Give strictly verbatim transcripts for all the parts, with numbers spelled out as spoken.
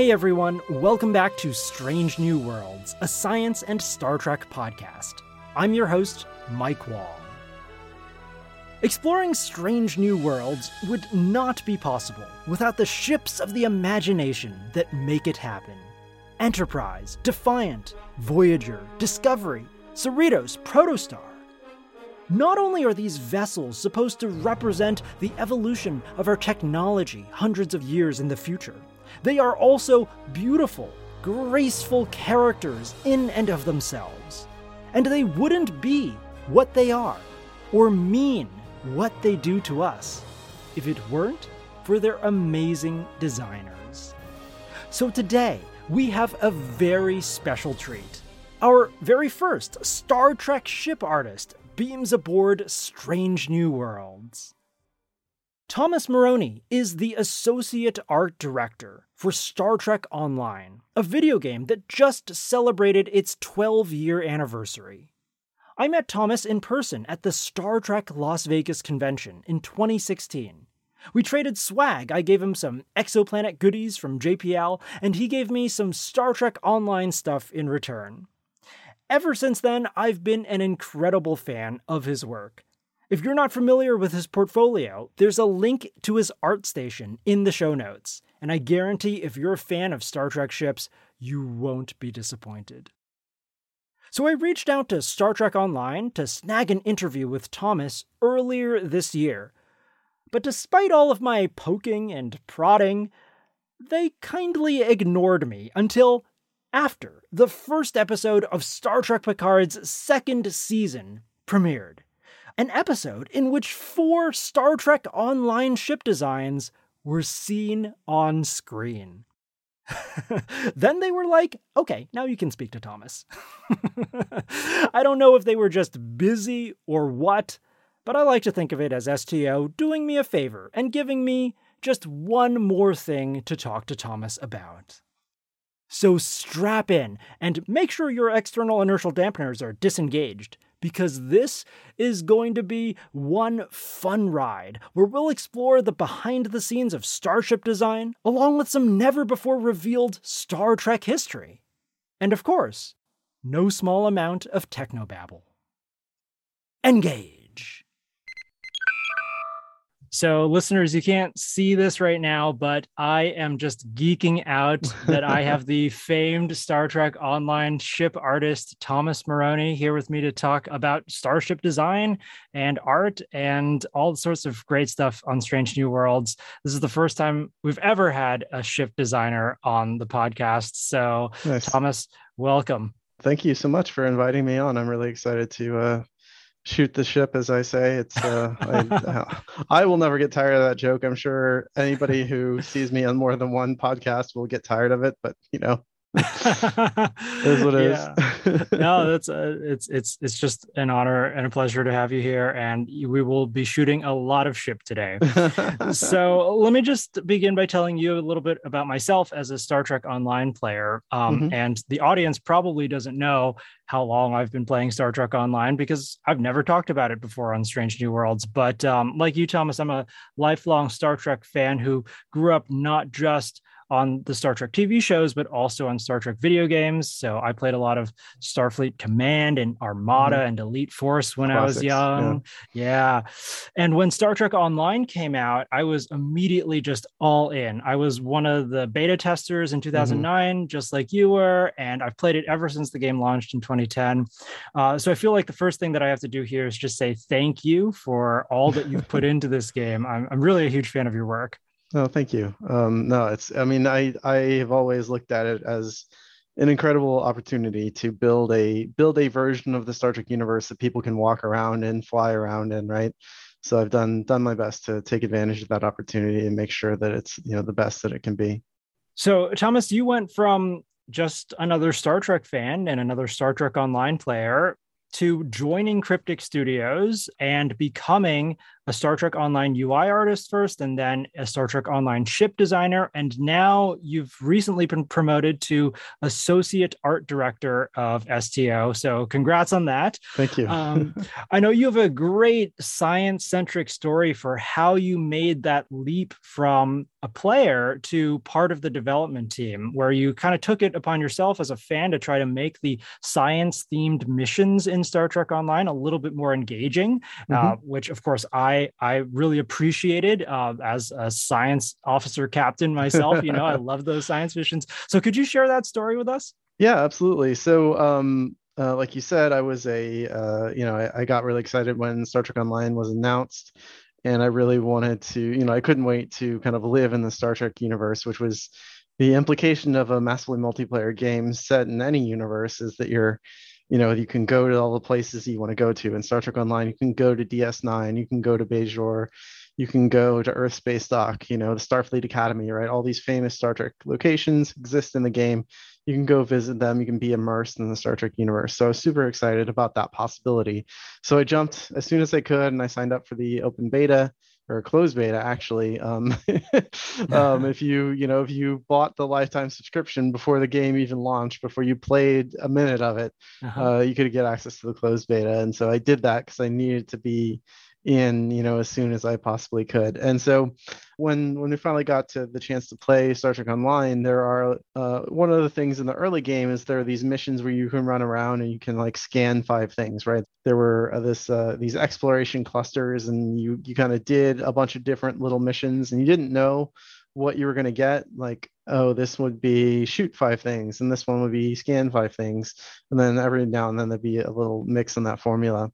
Hey everyone, welcome back to Strange New Worlds, a science and Star Trek podcast. I'm your host, Mike Wall. Exploring strange new worlds would not be possible without the ships of the imagination that make it happen. Enterprise, Defiant, Voyager, Discovery, Cerritos, Protostar. Not only are these vessels supposed to represent the evolution of our technology hundreds of years in the future, they are also beautiful, graceful characters in and of themselves. And they wouldn't be what they are, or mean what they do to us, if it weren't for their amazing designers. So today, we have a very special treat. Our very first Star Trek ship artist beams aboard Strange New Worlds. Thomas Maroney is the Associate Art Director for Star Trek Online, a video game that just celebrated its twelve-year anniversary. I met Thomas in person at the Star Trek Las Vegas convention in twenty sixteen. We traded swag. I gave him some exoplanet goodies from J P L, and he gave me some Star Trek Online stuff in return. Ever since then, I've been an incredible fan of his work. If you're not familiar with his portfolio, there's a link to his art station in the show notes, and I guarantee if you're a fan of Star Trek ships, you won't be disappointed. So I reached out to Star Trek Online to snag an interview with Thomas earlier this year, but despite all of my poking and prodding, they kindly ignored me until after the first episode of Star Trek Picard's second season premiered, an episode in which four Star Trek Online ship designs were seen on screen. Then they were like, okay, now you can speak to Thomas. I don't know if they were just busy or what, but I like to think of it as S T O doing me a favor and giving me just one more thing to talk to Thomas about. So strap in and make sure your external inertial dampeners are disengaged, because this is going to be one fun ride where we'll explore the behind-the-scenes of starship design, along with some never-before-revealed Star Trek history. And of course, no small amount of technobabble. Engage! So, listeners, you can't see this right now, but I am just geeking out that I have the famed Star Trek Online ship artist Thomas Maroney here with me to talk about starship design and art and all sorts of great stuff on Strange New Worlds. This is the first time we've ever had a ship designer on the podcast. So, nice. Thomas, welcome. Thank you so much for inviting me on. I'm really excited to uh... shoot the ship, as I say. It's uh I, I will never get tired of that joke. I'm sure anybody who sees me on more than one podcast will get tired of it, but you know, it is what it is. No, that's uh, it's it's it's just an honor and a pleasure to have you here, and we will be shooting a lot of ship today. So let me just begin by telling you a little bit about myself as a Star Trek Online player. Um, mm-hmm. And the audience probably doesn't know how long I've been playing Star Trek Online because I've never talked about it before on Strange New Worlds. But um, like you, Thomas, I'm a lifelong Star Trek fan who grew up not just on the Star Trek T V shows, but also on Star Trek video games. So I played a lot of Starfleet Command and Armada mm-hmm. and Elite Force when Classics. I was young. Yeah. yeah. And when Star Trek Online came out, I was immediately just all in. I was one of the beta testers in two thousand nine, mm-hmm. just like you were. And I've played it ever since the game launched in twenty ten. Uh, so I feel like the first thing that I have to do here is just say thank you for all that you've put into this game. I'm, I'm really a huge fan of your work. No, thank you. Um, no, it's, I mean, I, I have always looked at it as an incredible opportunity to build a, build a version of the Star Trek universe that people can walk around and fly around in, right? So I've done, done my best to take advantage of that opportunity and make sure that it's, you know, the best that it can be. So Thomas, you went from just another Star Trek fan and another Star Trek Online player to joining Cryptic Studios and becoming a Star Trek Online U I artist first, and then a Star Trek Online ship designer. And now you've recently been promoted to Associate Art Director of S T O. So congrats on that. Thank you. um, I know you have a great science-centric story for how you made that leap from a player to part of the development team, where you kind of took it upon yourself as a fan to try to make the science-themed missions in Star Trek Online a little bit more engaging, mm-hmm. uh, which, of course, I I really appreciated uh, as a science officer captain myself. You know, I love those science missions. So could you share that story with us? Yeah, absolutely. So um, uh, like you said, I was a, uh, you know, I, I got really excited when Star Trek Online was announced. And I really wanted to, you know, I couldn't wait to kind of live in the Star Trek universe, which was the implication of a massively multiplayer game set in any universe is that you're, you know, you can go to all the places you want to go to. In Star Trek Online, you can go to D S nine, you can go to Bajor, you can go to Earth Space Dock, you know, the Starfleet Academy, right? All these famous Star Trek locations exist in the game. You can go visit them. You can be immersed in the Star Trek universe. So I was super excited about that possibility. So I jumped as soon as I could, and I signed up for the open beta, or closed beta, actually. Um, um, if you, you know, if you bought the lifetime subscription before the game even launched, before you played a minute of it, uh-huh. uh, you could get access to the closed beta. And so I did that because I needed to be in, you know, as soon as I possibly could. And so when when we finally got to the chance to play Star Trek Online, there are uh, one of the things in the early game is there are these missions where you can run around and you can like scan five things, right? There were uh, this uh, these exploration clusters, and you you kind of did a bunch of different little missions, and you didn't know what you were going to get. Like, oh, this would be shoot five things, and this one would be scan five things. And then every now and then there'd be a little mix in that formula.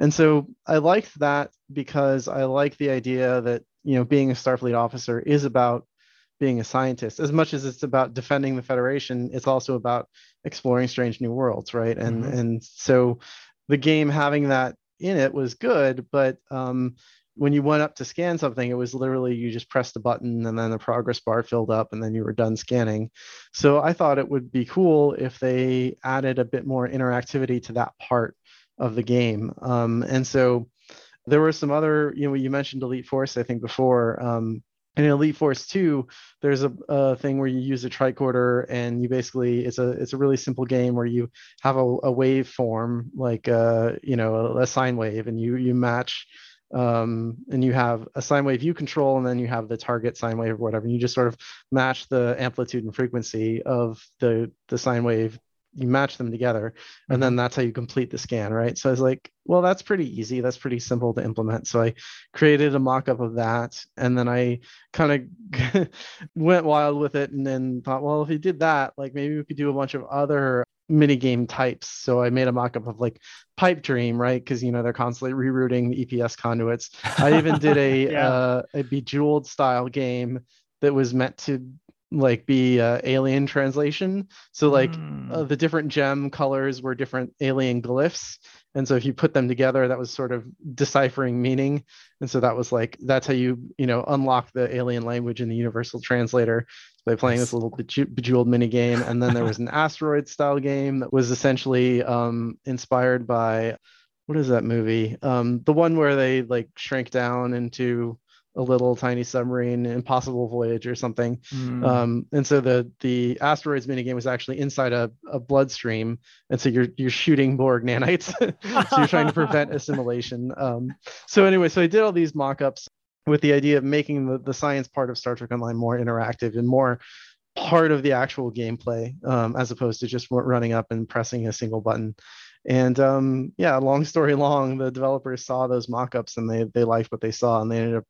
And so I liked that because I like the idea that, you know, being a Starfleet officer is about being a scientist. As much as it's about defending the Federation, it's also about exploring strange new worlds, right? And mm-hmm. and so the game having that in it was good, but um when you went up to scan something, it was literally you just pressed a button and then the progress bar filled up and then you were done scanning. So I thought it would be cool if they added a bit more interactivity to that part of the game. Um, and so there were some other, you know, you mentioned Elite Force, I think, before. Um, and in Elite Force two, there's a, a thing where you use a tricorder, and you basically, it's a it's a really simple game where you have a, a waveform, like, uh, you know, a, a sine wave, and you you match um and you have a sine wave you control, and then you have the target sine wave or whatever, and you just sort of match the amplitude and frequency of the the sine wave, you match them together, and mm-hmm. then that's how you complete the scan, right? So I was like, well, that's pretty easy, that's pretty simple to implement. So I created a mock-up of that, and then I kind of went wild with it, and then thought, well, if you did that, like maybe we could do a bunch of other mini game types. So I made a mock-up of like Pipe Dream, right? Because, you know, they're constantly rerouting the E P S conduits. I even did a yeah. uh, a Bejeweled style game that was meant to like be uh, alien translation. So like mm. uh, the different gem colors were different alien glyphs, and so if you put them together, that was sort of deciphering meaning. And so that was like, that's how you you know unlock the alien language in the universal translator, by playing this little beje- bejeweled mini game. And then there was an asteroid style game that was essentially um inspired by, what is that movie, um the one where they like shrink down into a little tiny submarine, Impossible Voyage or something. Mm. Um, and so the the asteroids minigame was actually inside a, a bloodstream. And so you're you're shooting Borg nanites. So you're trying to prevent assimilation. Um, so anyway, so I did all these mock-ups with the idea of making the, the science part of Star Trek Online more interactive and more part of the actual gameplay, um, as opposed to just running up and pressing a single button. And um, yeah, long story long, the developers saw those mock-ups and they they liked what they saw, and they ended up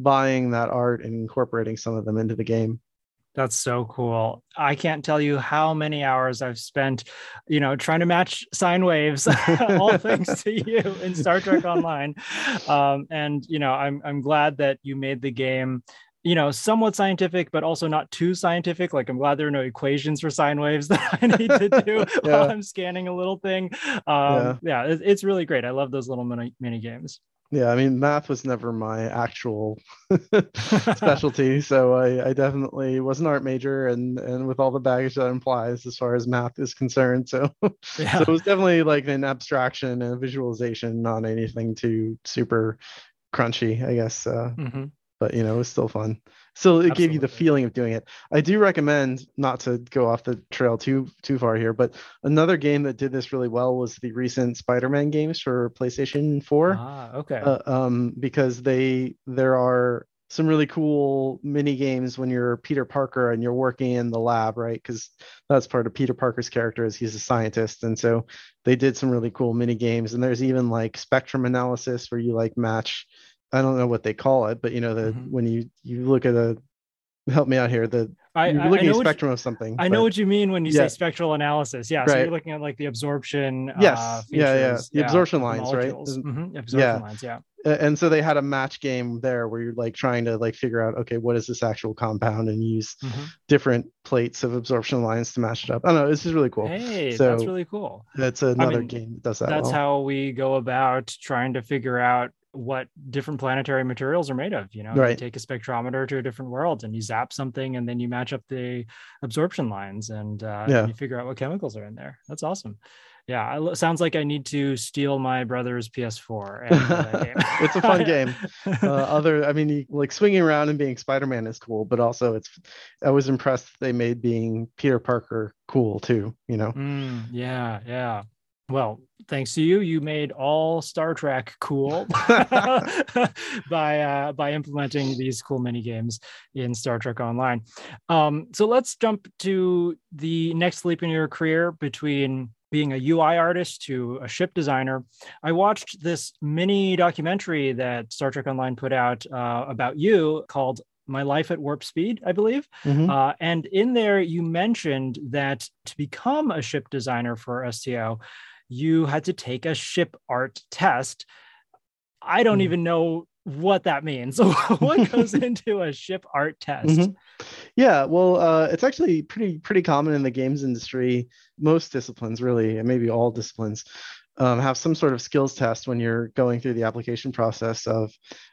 buying that art and incorporating some of them into the game. That's so cool. I can't tell you how many hours I've spent, you know, trying to match sine waves, all thanks to you in Star Trek Online. Um, and, you know, I'm I'm glad that you made the game, you know, somewhat scientific, but also not too scientific. Like, I'm glad there are no equations for sine waves that I need to do yeah. while I'm scanning a little thing. Um, yeah, yeah it, it's really great. I love those little mini, mini games. Yeah, I mean, math was never my actual specialty, so I, I definitely was an art major, and and with all the baggage that implies as far as math is concerned, so, yeah. so it was definitely like an abstraction and visualization, not anything too super crunchy, I guess. Uh, mm-hmm. But, you know, it was still fun. So it Absolutely. Gave you the feeling of doing it. I do recommend, not to go off the trail too too far here, but another game that did this really well was the recent Spider-Man games for PlayStation four. Ah, okay. Uh, um, because they there are some really cool mini games when you're Peter Parker and you're working in the lab, right? Because that's part of Peter Parker's character is he's a scientist. And so they did some really cool mini games. And there's even like spectrum analysis where you like match... I don't know what they call it, but you know, the mm-hmm. when you, you look at a, help me out here, the I, you're looking I at a spectrum you, of something. I but, know what you mean when you yeah. say spectral analysis. Yeah, right. So you're looking at like the absorption. Yes, uh, features, yeah, yeah, the yeah, absorption lines, molecules. Right? Mm-hmm. Absorption yeah. lines, yeah. And so they had a match game there where you're like trying to like figure out, okay, what is this actual compound, and use mm-hmm. different plates of absorption lines to match it up. I don't know, this is really cool. Hey, so that's really cool. That's another I mean, game that does that. That's well. How we go about trying to figure out what different planetary materials are made of. You know, right. You take a spectrometer to a different world and you zap something, and then you match up the absorption lines and, uh, yeah. and you figure out what chemicals are in there. That's awesome. Yeah, it sounds like I need to steal my brother's P S four. And that game. It's a fun game. Uh, other, I mean, like swinging around and being Spider-Man is cool, but also it's. I was impressed they made being Peter Parker cool too. You know. Mm, yeah. Yeah. Well, thanks to you, you made all Star Trek cool by uh, by implementing these cool mini games in Star Trek Online. Um, so let's jump to the next leap in your career between being a U I artist to a ship designer. I watched this mini documentary that Star Trek Online put out uh, about you called My Life at Warp Speed, I believe. Mm-hmm. Uh, and in there, you mentioned that to become a ship designer for S T O, you had to take a ship art test. I don't mm. even know what that means. What goes into a ship art test? Mm-hmm. Yeah, well, uh, it's actually pretty pretty common in the games industry. Most disciplines, really, and maybe all disciplines, um, have some sort of skills test when you're going through the application process of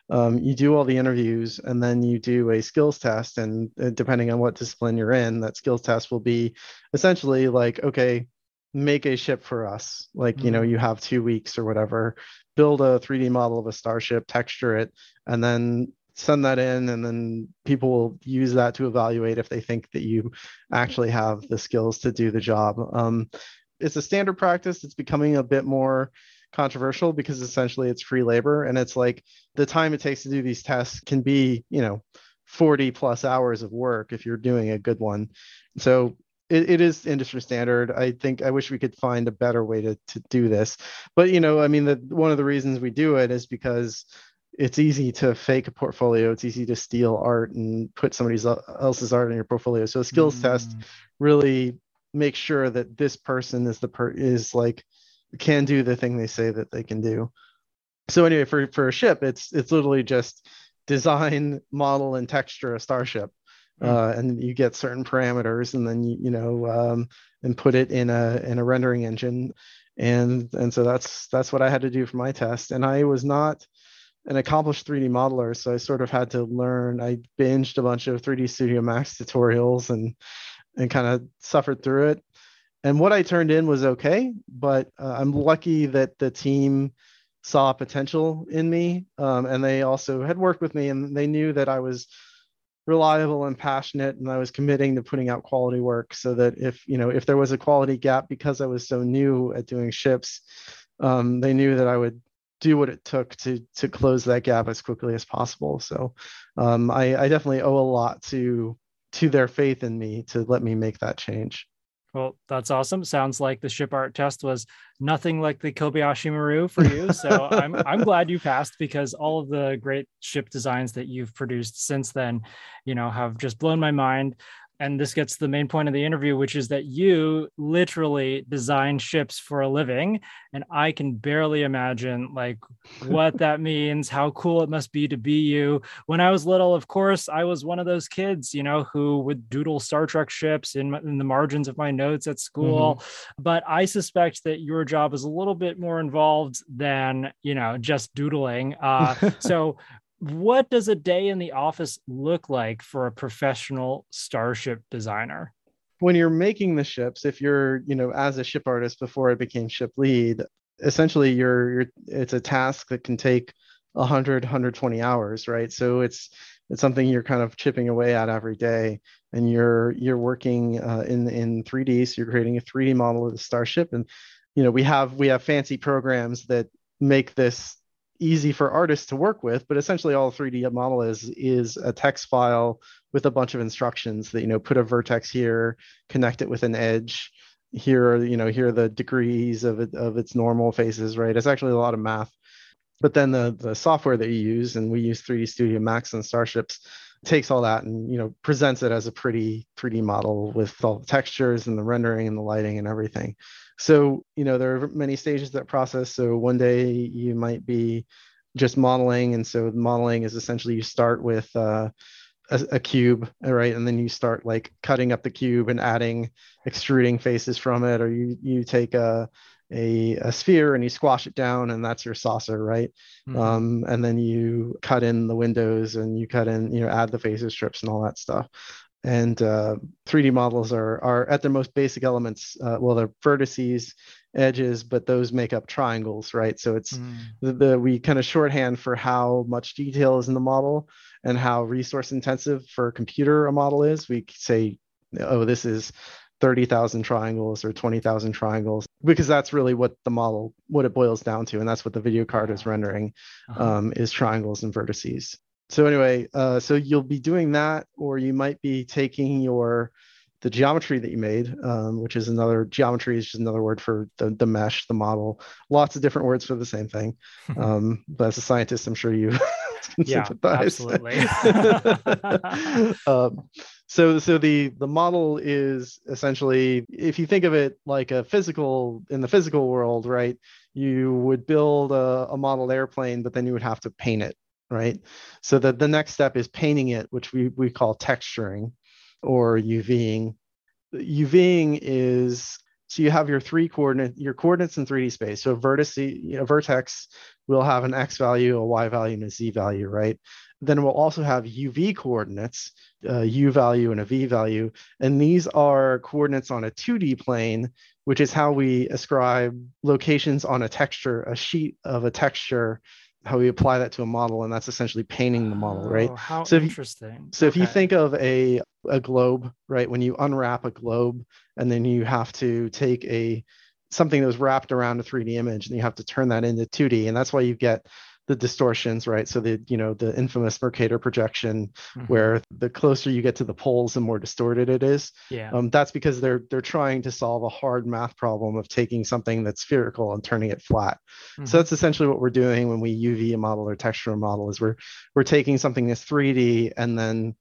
um, you do all the interviews and then you do a skills test. And uh, depending on what discipline you're in, that skills test will be essentially like, okay, make a ship for us. Like, mm-hmm. you know, you have two weeks or whatever, build a three D model of a starship, texture it, and then send that in. And then people will use that to evaluate if they think that you actually have the skills to do the job. Um, it's a standard practice. It's becoming a bit more controversial because essentially it's free labor. And it's like the time it takes to do these tests can be, you know, forty plus hours of work if you're doing a good one. So It, it is industry standard. I think I wish we could find a better way to, to do this. But, you know, I mean, the, one of the reasons we do it is because it's easy to fake a portfolio. It's easy to steal art and put somebody else's art in your portfolio. So a skills mm. test really makes sure that this person is the per is like can do the thing they say that they can do. So anyway, for, for a ship, it's it's literally just design, model, and texture a starship. Uh, and you get certain parameters, and then you you know um, and put it in a in a rendering engine, and and so that's that's what I had to do for my test. And I was not an accomplished three D modeler, so I sort of had to learn. I binged a bunch of three D Studio Max tutorials and and kind of suffered through it. And what I turned in was okay, but uh, I'm lucky that the team saw potential in me, um, and they also had worked with me, and they knew that I was reliable and passionate, and I was committing to putting out quality work, so that if you know if there was a quality gap because I was so new at doing ships, um, they knew that I would do what it took to to close that gap as quickly as possible. So um, I, I definitely owe a lot to to their faith in me to let me make that change. Well, that's awesome. Sounds like the ship art test was nothing like the Kobayashi Maru for you. So I'm I'm glad you passed, because all of the great ship designs that you've produced since then, you know, have just blown my mind. and this gets to the main point of the interview, which is that you literally design ships for a living. And I can barely imagine like what that means, how cool it must be to be you. When I was little, of course, I was one of those kids, you know, who would doodle Star Trek ships in, in the margins of my notes at school. Mm-hmm. But I suspect that your job is a little bit more involved than, you know, just doodling. Uh, so what does a day in the office look like for a professional starship designer? When you're making the ships, if you're, you know, as a ship artist before I became ship lead, essentially you're, you're it's a task that can take one hundred, one hundred twenty hours, right? So it's it's something you're kind of chipping away at every day, and you're you're working uh, in in three D, so you're creating a three D model of the starship, and you know we have we have fancy programs that make this easy for artists to work with, but essentially all three D model is is a text file with a bunch of instructions that, you know, put a vertex here, connect it with an edge here, are, you know, here are the degrees of it, of its normal faces, right? It's actually a lot of math. But then the the software that you use, and we use three D Studio Max and Starships, takes all that and, you know, presents it as a pretty three D model with all the textures and the rendering and the lighting and everything. So, you know, there are many stages of that process. So one day you might be just modeling. And so modeling is essentially you start with uh, a, a cube, right? And then you start like cutting up the cube and adding, extruding faces from it. Or you you take a, a, a sphere and you squash it down, and that's your saucer, right? Mm-hmm. Um, and then you cut in the windows and you cut in, you know, add the faces, strips and all that stuff. And uh, three D models are are at their most basic elements. Uh, well, they're vertices, edges, but those make up triangles, right? So it's mm. the, the we kind of shorthand for how much detail is in the model and how resource intensive for a computer a model is. We say, oh, this is thirty thousand triangles or twenty thousand triangles, because that's really what the model, what it boils down to, and that's what the video card is rendering, uh-huh. um, is triangles and vertices. So anyway, uh, so you'll be doing that, or you might be taking your the geometry that you made, um, which is another geometry is just another word for the, the mesh, the model. Lots of different words for the same thing. Um, but as a scientist, I'm sure you can yeah, sympathize. Absolutely. um, so so the the model is essentially, if you think of it like a physical in the physical world, right? You would build a, a model airplane, but then you would have to paint it. Right. So that the next step is painting it, which we, we call texturing or UVing. UVing is, so you have your three coordinate, your coordinates in three D space. So vertex, you know, vertex will have an X value, a Y value, and a Z value, right? Then we'll also have U V coordinates, a U value and a V value. And these are coordinates on a two D plane, which is how we ascribe locations on a texture, a sheet of a texture, how we apply that to a model, and that's essentially painting the model, right? Oh, how so interesting. You, so okay. If you think of a a globe, right? When you unwrap a globe, and then you have to take a something that was wrapped around a three D image, and you have to turn that into two D, and that's why you get the distortions, right? So the, you know, the infamous Mercator projection, mm-hmm. where the closer you get to the poles, the more distorted it is. Yeah. Um, that's because they're they're trying to solve a hard math problem of taking something that's spherical and turning it flat. Mm-hmm. So that's essentially what we're doing when we U V a model or texture a model, is we're we're taking something that's three D and then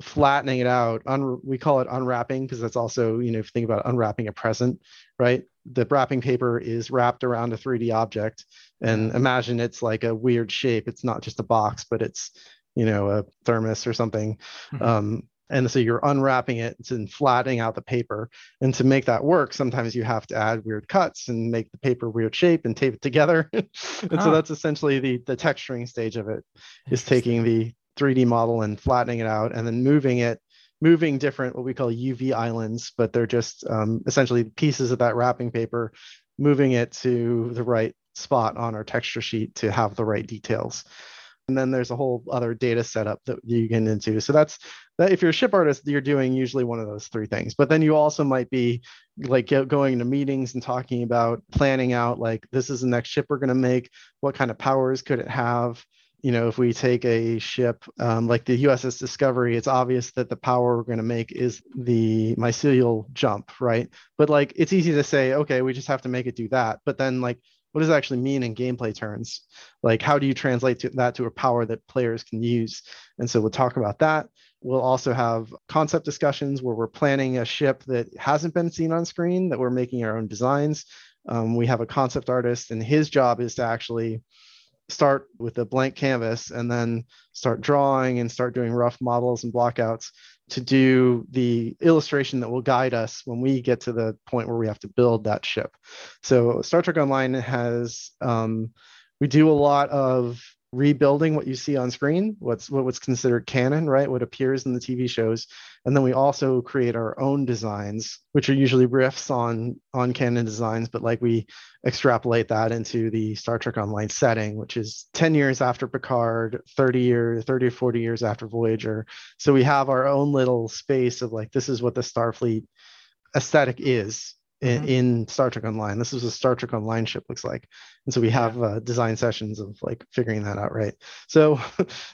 flattening it out. Un- we call it unwrapping, because that's also, you know, if you think about unwrapping a present, right? The wrapping paper is wrapped around a three D object, and imagine it's like a weird shape. It's not just a box, but it's, you know, a thermos or something. Mm-hmm. Um, and so you're unwrapping it and flattening out the paper. And to make that work, sometimes you have to add weird cuts and make the paper weird shape and tape it together. and oh. So that's essentially the the texturing stage of it, is taking the three D model and flattening it out and then moving it, moving different, what we call U V islands, but they're just um, essentially pieces of that wrapping paper, moving it to the right spot on our texture sheet to have the right details. And then there's a whole other data setup that you get into. So that's, that if you're a ship artist, you're doing usually one of those three things. But then you also might be like going to meetings and talking about planning out, like, this is the next ship we're going to make. What kind of powers could it have? You know, if we take a ship um, like the U S S Discovery, it's obvious that the power we're going to make is the mycelial jump, right? But like, it's easy to say, okay, we just have to make it do that. But then like, what does it actually mean in gameplay terms? Like, how do you translate to, that to a power that players can use? And so we'll talk about that. We'll also have concept discussions where we're planning a ship that hasn't been seen on screen, that we're making our own designs. Um, we have a concept artist, and his job is to actually start with a blank canvas and then start drawing and start doing rough models and blockouts to do the illustration that will guide us when we get to the point where we have to build that ship. So Star Trek Online has, um, we do a lot of rebuilding what you see on screen, what's what's considered canon, right? What appears in the T V shows. And then we also create our own designs, which are usually riffs on, on canon designs, but like we extrapolate that into the Star Trek Online setting, which is ten years after Picard, thirty years, thirty or forty years after Voyager. So we have our own little space of like, this is what the Starfleet aesthetic is. In, in Star Trek Online. This is what Star Trek Online ship looks like. And so we have yeah. uh, design sessions of like figuring that out, right? So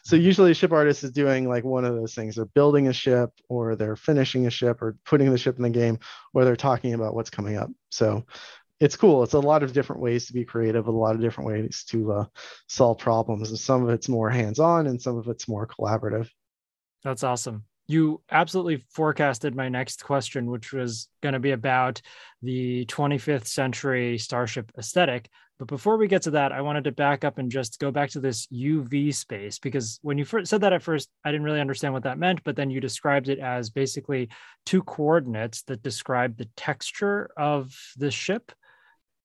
so usually a ship artist is doing like one of those things. They're building a ship, or they're finishing a ship, or putting the ship in the game, or they're talking about what's coming up. So it's cool. It's a lot of different ways to be creative, a lot of different ways to uh, solve problems. And some of it's more hands-on and some of it's more collaborative. That's awesome. You absolutely forecasted my next question, which was going to be about the twenty-fifth century starship aesthetic. But before we get to that, I wanted to back up and just go back to this U V space, because when you first said that at first, I didn't really understand what that meant, but then you described it as basically two coordinates that describe the texture of the ship.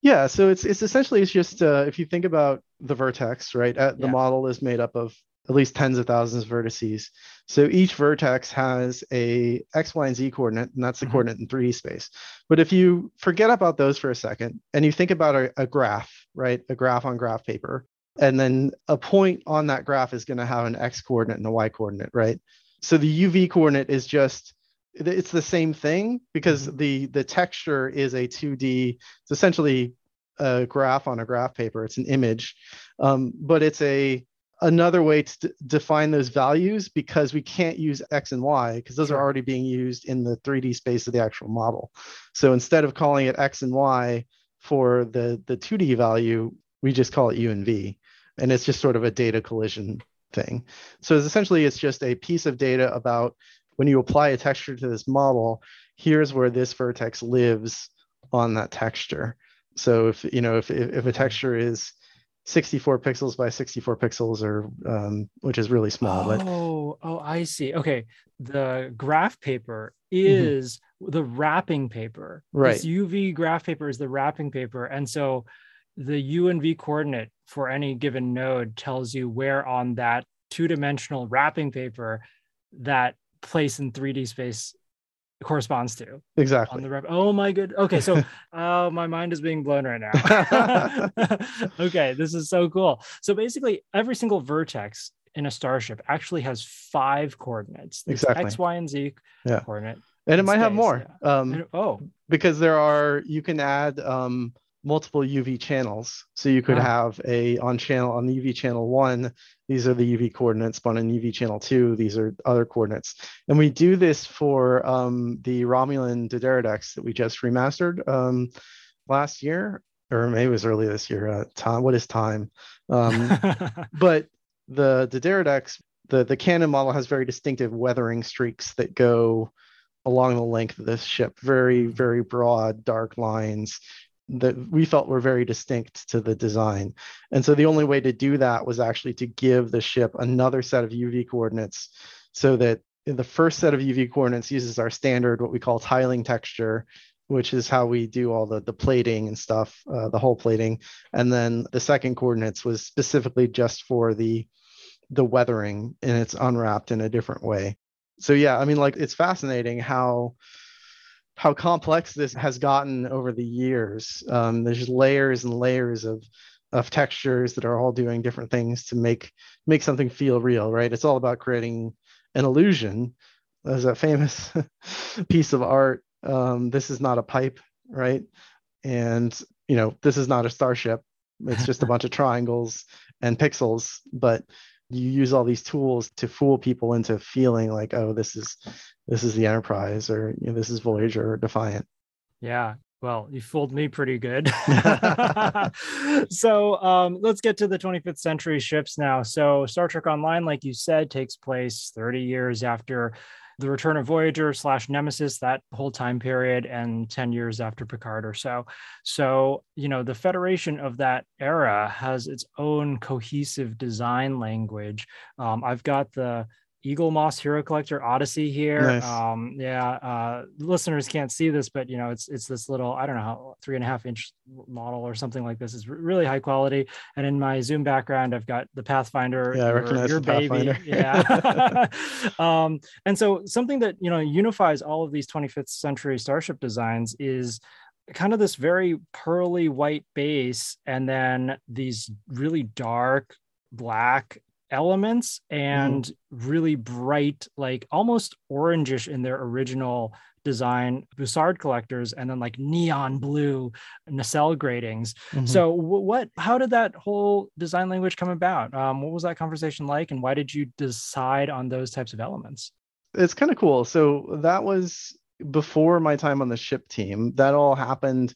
Yeah, so it's it's essentially, it's just, uh, if you think about the vertex, right, uh, the yeah. model is made up of at least tens of thousands of vertices. So each vertex has a X, Y, and Z coordinate, and that's the mm-hmm. coordinate in three D space. But if you forget about those for a second, and you think about a, a graph, right? A graph on graph paper, and then a point on that graph is going to have an X coordinate and a Y coordinate, right? So the U V coordinate is just, it's the same thing, because mm-hmm. the, the texture is a two D, it's essentially a graph on a graph paper. It's an image, um, but it's a, another way to d- define those values, because we can't use X and Y, because those sure. are already being used in the three D space of the actual model. So instead of calling it X and Y for the, the two D value, we just call it U and V. And it's just sort of a data collision thing. So it's essentially, it's just a piece of data about when you apply a texture to this model, here's where this vertex lives on that texture. So if, you know, if if a texture is sixty-four pixels by sixty-four pixels, or um, which is really small. But... Oh, oh, I see. Okay. The graph paper is mm-hmm. the wrapping paper. Right. This U V graph paper is the wrapping paper. And so the U and V coordinate for any given node tells you where on that two-dimensional wrapping paper that place in three D space corresponds to. Exactly. On the rep- oh my good. Okay, so uh, my mind is being blown right now. Okay, this is so cool. So basically, every single vertex in a starship actually has five coordinates. There's exactly. X, Y, and Z yeah. coordinate. And it might space. have more. Yeah. Um, and, oh, because there are. You can add um, multiple U V channels. So you could ah. have a on channel on the U V channel one. These are the U V coordinates, but in U V channel two, these are other coordinates. And we do this for um, the Romulan Dideridex that we just remastered um, last year, or maybe it was early this year. Uh, time, what is time? Um, but the Dideridex, the, the canon model has very distinctive weathering streaks that go along the length of this ship. Very, very broad, dark lines that we felt were very distinct to the design. And so the only way to do that was actually to give the ship another set of U V coordinates, so that the first set of U V coordinates uses our standard, what we call tiling texture, which is how we do all the, the plating and stuff, uh, the hull plating. And then the second coordinates was specifically just for the, the weathering, and it's unwrapped in a different way. So yeah, I mean, like, it's fascinating how how complex this has gotten over the years. Um, there's layers and layers of of textures that are all doing different things to make make something feel real, right? It's all about creating an illusion. There's a famous piece of art. Um, this is not a pipe, right? And, you know, this is not a starship. It's just a bunch of triangles and pixels, but you use all these tools to fool people into feeling like, oh, this is this is the Enterprise, or, you know, this is Voyager or Defiant. Yeah. Well, you fooled me pretty good. So um, let's get to the twenty-fifth century ships now. So Star Trek Online, like you said, takes place thirty years after the return of Voyager slash Nemesis, that whole time period, and ten years after Picard or so. So, you know, the Federation of that era has its own cohesive design language. Um, I've got the Eagle Moss Hero Collector Odyssey here. Nice. Um, yeah, uh, listeners can't see this, but you know, it's it's this little, I don't know, how, three and a half inch model or something like this. Is really high quality. And in my Zoom background, I've got the Pathfinder. Yeah, I recognize your the baby. Pathfinder. Yeah. um, and so something that, you know, unifies all of these twenty-fifth century starship designs is kind of this very pearly white base, and then these really dark black elements, and mm. really bright, like almost orangish in their original design Bussard collectors, and then like neon blue nacelle gratings. Mm-hmm. So what, how did that whole design language come about? Um, what was that conversation like, and why did you decide on those types of elements? It's kind of cool. So that was before my time on the ship team. That all happened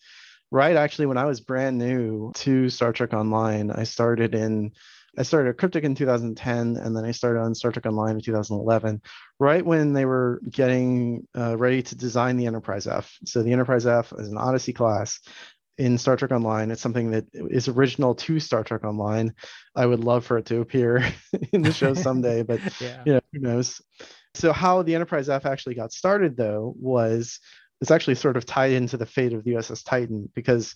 right actually when I was brand new to Star Trek Online. I started in I started at Cryptic in two thousand ten, and then I started on Star Trek Online in two thousand eleven, right when they were getting uh, ready to design the Enterprise F. So the Enterprise F is an Odyssey class in Star Trek Online. It's something that is original to Star Trek Online. I would love for it to appear in the show someday, but yeah. You know, who knows? So how the Enterprise F actually got started, though, was it's actually sort of tied into the fate of the U S S Titan, because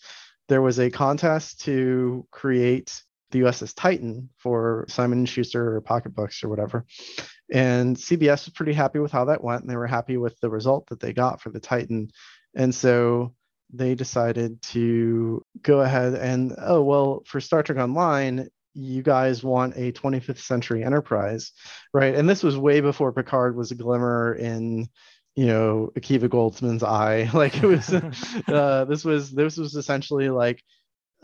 there was a contest to create the U S S Titan for Simon and Schuster or Pocketbooks or whatever. And C B S was pretty happy with how that went, and they were happy with the result that they got for the Titan. And so they decided to go ahead and, oh, well, for Star Trek Online, you guys want a twenty-fifth century Enterprise, right? And this was way before Picard was a glimmer in, you know, Akiva Goldsman's eye. Like it was, uh, this was, this was essentially like,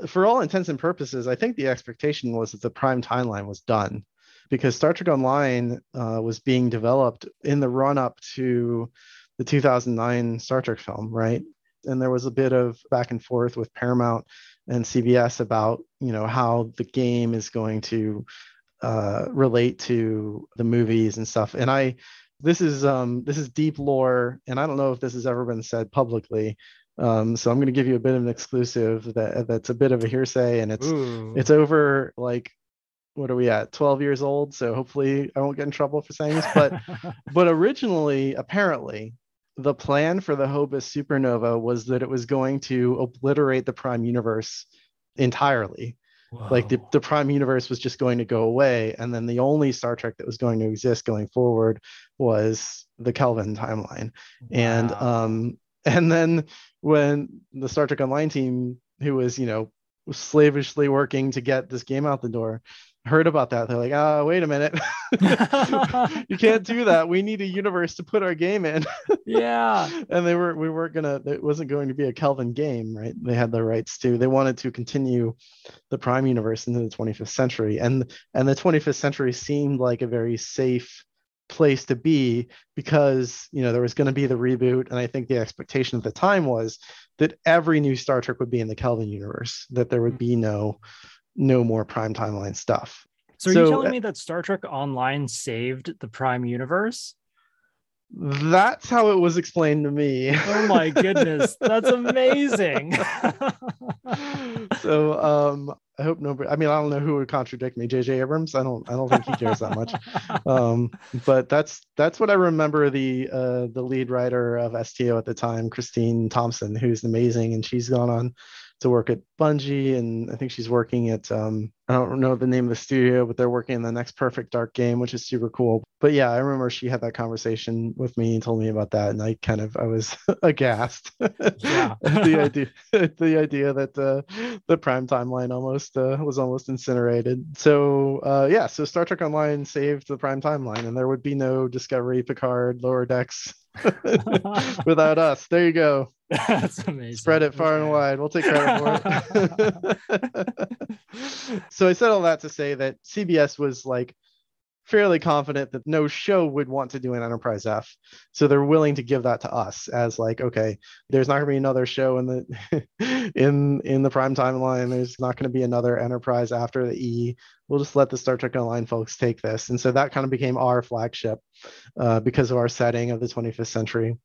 for all intents and purposes, I think the expectation was that the prime timeline was done, because Star Trek Online uh, was being developed in the run-up to the two thousand nine Star Trek film, right? And there was a bit of back and forth with Paramount and C B S about, you know, how the game is going to uh, relate to the movies and stuff. And I, this is um, this is deep lore, and I don't know if this has ever been said publicly. Um, so I'm going to give you a bit of an exclusive that that's a bit of a hearsay, and it's Ooh. It's over, like, what are we at, twelve years old? So hopefully I won't get in trouble for saying this, but but originally, apparently, the plan for the Hobus supernova was that it was going to obliterate the prime universe entirely. Whoa. Like the, the prime universe was just going to go away, and then the only Star Trek that was going to exist going forward was the Kelvin timeline. Wow. And um And then when the Star Trek Online team, who was, you know, slavishly working to get this game out the door, heard about that, they're like, ah, oh, wait a minute. You can't do that. We need a universe to put our game in. Yeah. And they were, we weren't going to, it wasn't going to be a Kelvin game, right? They had the rights to, they wanted to continue the prime universe into the twenty-fifth century. And, and the twenty-fifth century seemed like a very safe place to be, because you know there was going to be the reboot, and I think the expectation at the time was that every new Star Trek would be in the Kelvin universe, that there would be no no more prime timeline stuff. So, so are you telling uh, me that Star Trek Online saved the prime universe? That's how it was explained to me. Oh my goodness, that's amazing. So um I hope nobody, I mean, I don't know who would contradict me, J J Abrams. I don't, I don't think he cares that much. Um, but that's, that's what I remember the, uh, the lead writer of S T O at the time, Christine Thompson, who's amazing. And she's gone on to work at Bungie. And I think she's working at, um, I don't know the name of the studio, but they're working on the next Perfect Dark game, which is super cool. But yeah, I remember she had that conversation with me and told me about that. And I kind of, I was aghast. Yeah. the idea, the idea that uh, the prime timeline almost, Uh, was almost incinerated. So uh, yeah, so Star Trek Online saved the prime timeline, and there would be no Discovery, Picard, Lower Decks without us. There you go. That's amazing. Spread it far and wide. We'll take credit for it. So I said all that to say that C B S was like fairly confident that no show would want to do an Enterprise F. So they're willing to give that to us as like, okay, there's not going to be another show in the in in the prime timeline. There's not going to be another Enterprise after the E. We'll just let the Star Trek Online folks take this. And so that kind of became our flagship uh, because of our setting of the twenty-fifth century.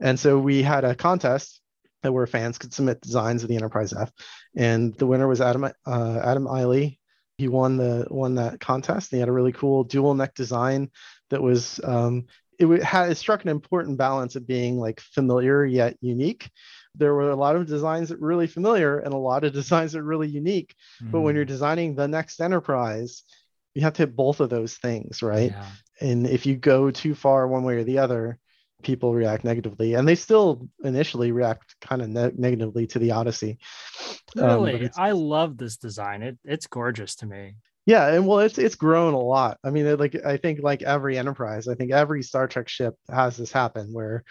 And so we had a contest that where fans could submit designs of the Enterprise F. And the winner was Adam uh, Adam Ihle. He won the won that contest. He had a really cool dual neck design that was um, it had it struck an important balance of being like familiar yet unique. There were a lot of designs that were really familiar and a lot of designs that were really unique. Mm. But when you're designing the next Enterprise, you have to hit both of those things, right? Yeah. And if you go too far one way or the other, people react negatively, and they still initially react kind of ne- negatively to the Odyssey. Really, um, I love this design. It it's gorgeous to me. Yeah, and well, it's it's grown a lot. I mean, like I think like every Enterprise, I think every Star Trek ship has this happen where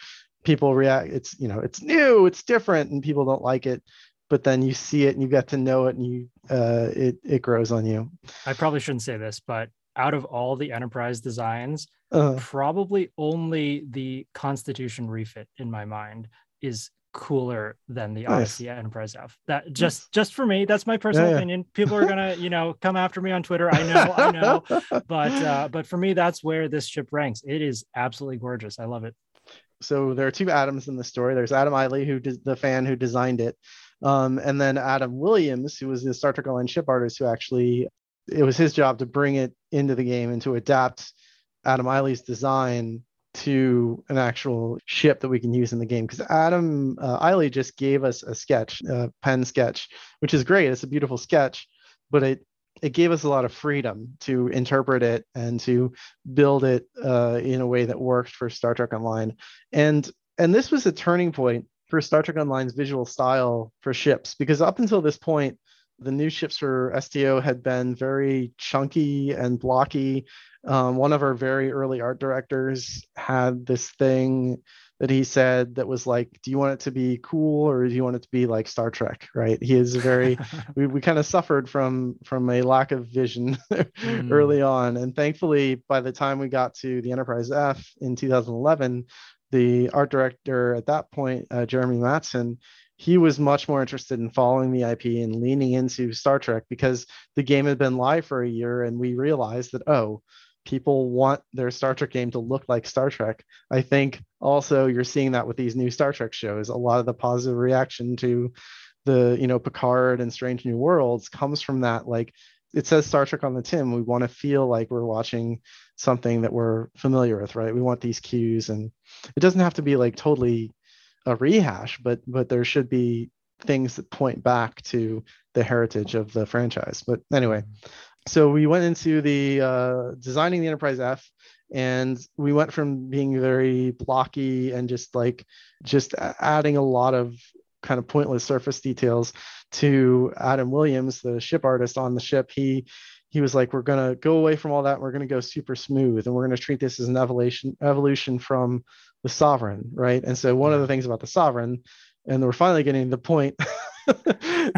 people react. It's you know, it's new, it's different, and people don't like it. But then you see it, and you get to know it, and you uh, it it grows on you. I probably shouldn't say this, but out of all the Enterprise designs, uh, probably only the Constitution refit in my mind is cooler than the nice. Odyssey Enterprise F. That just yes. just for me, that's my personal yeah, yeah. opinion. People are gonna, you know, come after me on Twitter. I know, I know, but uh, but for me, that's where this ship ranks. It is absolutely gorgeous. I love it. So there are two Adams in the story. There's Adam Ihle, who did the fan who designed it, um, and then Adam Williams, who was the Star Trek Online ship artist, who actually. It was his job to bring it into the game and to adapt Adam Ile's design to an actual ship that we can use in the game. Because Adam uh, Ihle just gave us a sketch, a pen sketch, which is great. It's a beautiful sketch, but it it gave us a lot of freedom to interpret it and to build it uh, in a way that worked for Star Trek Online. And and this was a turning point for Star Trek Online's visual style for ships, because up until this point, the new ships for S T O had been very chunky and blocky. Um, one of our very early art directors had this thing that he said that was like, do you want it to be cool or do you want it to be like Star Trek, right? He is very, we, we kind of suffered from from a lack of vision mm. early on. And thankfully, by the time we got to the Enterprise F in two thousand eleven, the art director at that point, uh, Jeremy Matson, he was much more interested in following the I P and leaning into Star Trek because the game had been live for a year and we realized that, oh, people want their Star Trek game to look like Star Trek. I think also you're seeing that with these new Star Trek shows. A lot of the positive reaction to the, you know, Picard and Strange New Worlds comes from that. Like it says Star Trek on the tin. We want to feel like we're watching something that we're familiar with, right? We want these cues, and it doesn't have to be like totally a rehash, but but there should be things that point back to the heritage of the franchise. But anyway, so we went into the uh, designing the Enterprise F, and we went from being very blocky and just like just adding a lot of kind of pointless surface details to Adam Williams, the ship artist on the ship. He he was like, we're gonna go away from all that. We're gonna go super smooth, and we're gonna treat this as an evolution evolution from the Sovereign, right? And so one of the things about the Sovereign, and we're finally getting to the point,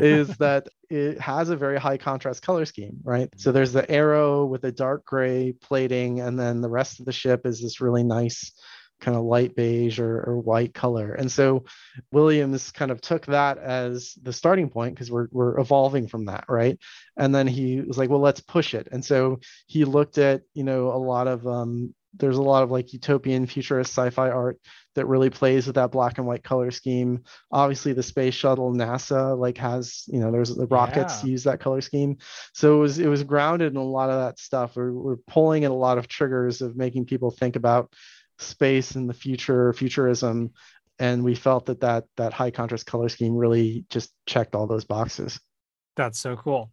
is that it has a very high contrast color scheme, right? So there's the arrow with a dark gray plating, and then the rest of the ship is this really nice kind of light beige or, or white color. And so Williams kind of took that as the starting point because we're we're evolving from that, right? And then he was like, well, let's push it. And so he looked at, you know, a lot of um there's a lot of like utopian futurist sci-fi art that really plays with that black and white color scheme. Obviously the space shuttle NASA like has, you know, there's the rockets yeah. use that color scheme. So it was, it was grounded in a lot of that stuff. We're, we're pulling in a lot of triggers of making people think about space and the future, futurism. And we felt that that, that high contrast color scheme really just checked all those boxes. That's so cool.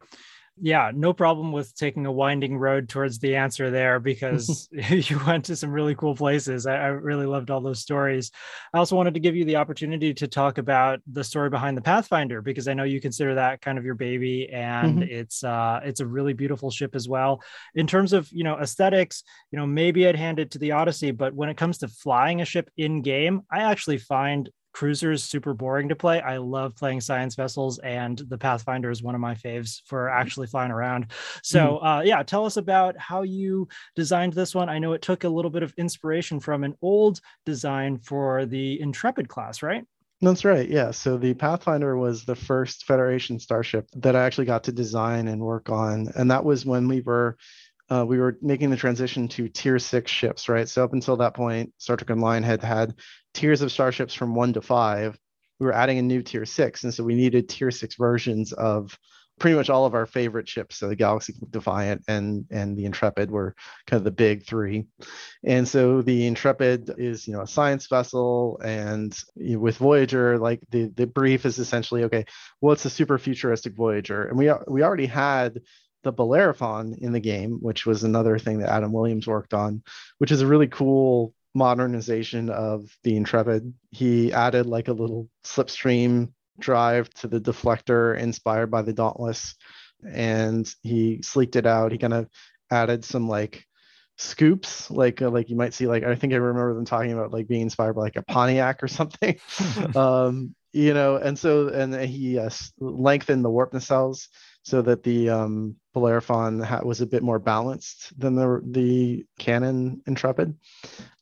Yeah, no problem with taking a winding road towards the answer there, because you went to some really cool places. I, I really loved all those stories. I also wanted to give you the opportunity to talk about the story behind the Pathfinder, because I know you consider that kind of your baby, and mm-hmm. it's uh, it's a really beautiful ship as well. In terms of, you know, aesthetics, you know, maybe I'd hand it to the Odyssey, but when it comes to flying a ship in game, I actually find Cruiser is super boring to play. I love playing science vessels, and the Pathfinder is one of my faves for actually flying around. So uh, yeah, tell us about how you designed this one. I know it took a little bit of inspiration from an old design for the Intrepid class, right? That's right. Yeah. So the Pathfinder was the first Federation starship that I actually got to design and work on. And that was when we were uh, we were making the transition to tier six ships, right? So up until that point, Star Trek Online had had tiers of starships from one to five. We were adding a new tier six. And so we needed tier six versions of pretty much all of our favorite ships. So the Galaxy Defiant and and the Intrepid were kind of the big three. And so the Intrepid is, you know, a science vessel. And with Voyager, like the, the brief is essentially, okay, well, it's a super futuristic Voyager. And we we already had the Bellerophon in the game, which was another thing that Adam Williams worked on, which is a really cool modernization of the Intrepid. He added like a little slipstream drive to the deflector inspired by the Dauntless, and he sleeked it out. He kind of added some like scoops, like uh, like you might see, like I think I remember them talking about like being inspired by like a Pontiac or something. um you know and so and he uh, lengthened the warp nacelles so that the um Bellerophon ha- was a bit more balanced than the the canon Intrepid,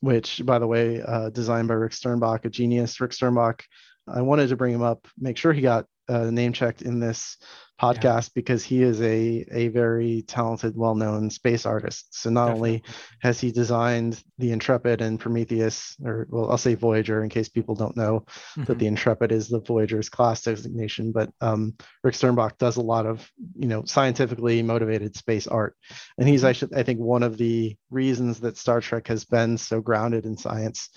which by the way uh designed by Rick Sternbach, a genius. Rick Sternbach, I wanted to bring him up, make sure he got uh, name checked in this podcast, yeah, because he is a a very talented, well-known space artist. So not Definitely. only has he designed the Intrepid and Prometheus, or well, I'll say Voyager in case people don't know mm-hmm. that the Intrepid is the Voyager's class designation, but um, Rick Sternbach does a lot of, you know, scientifically motivated space art. And he's actually, I think, one of the reasons that Star Trek has been so grounded in science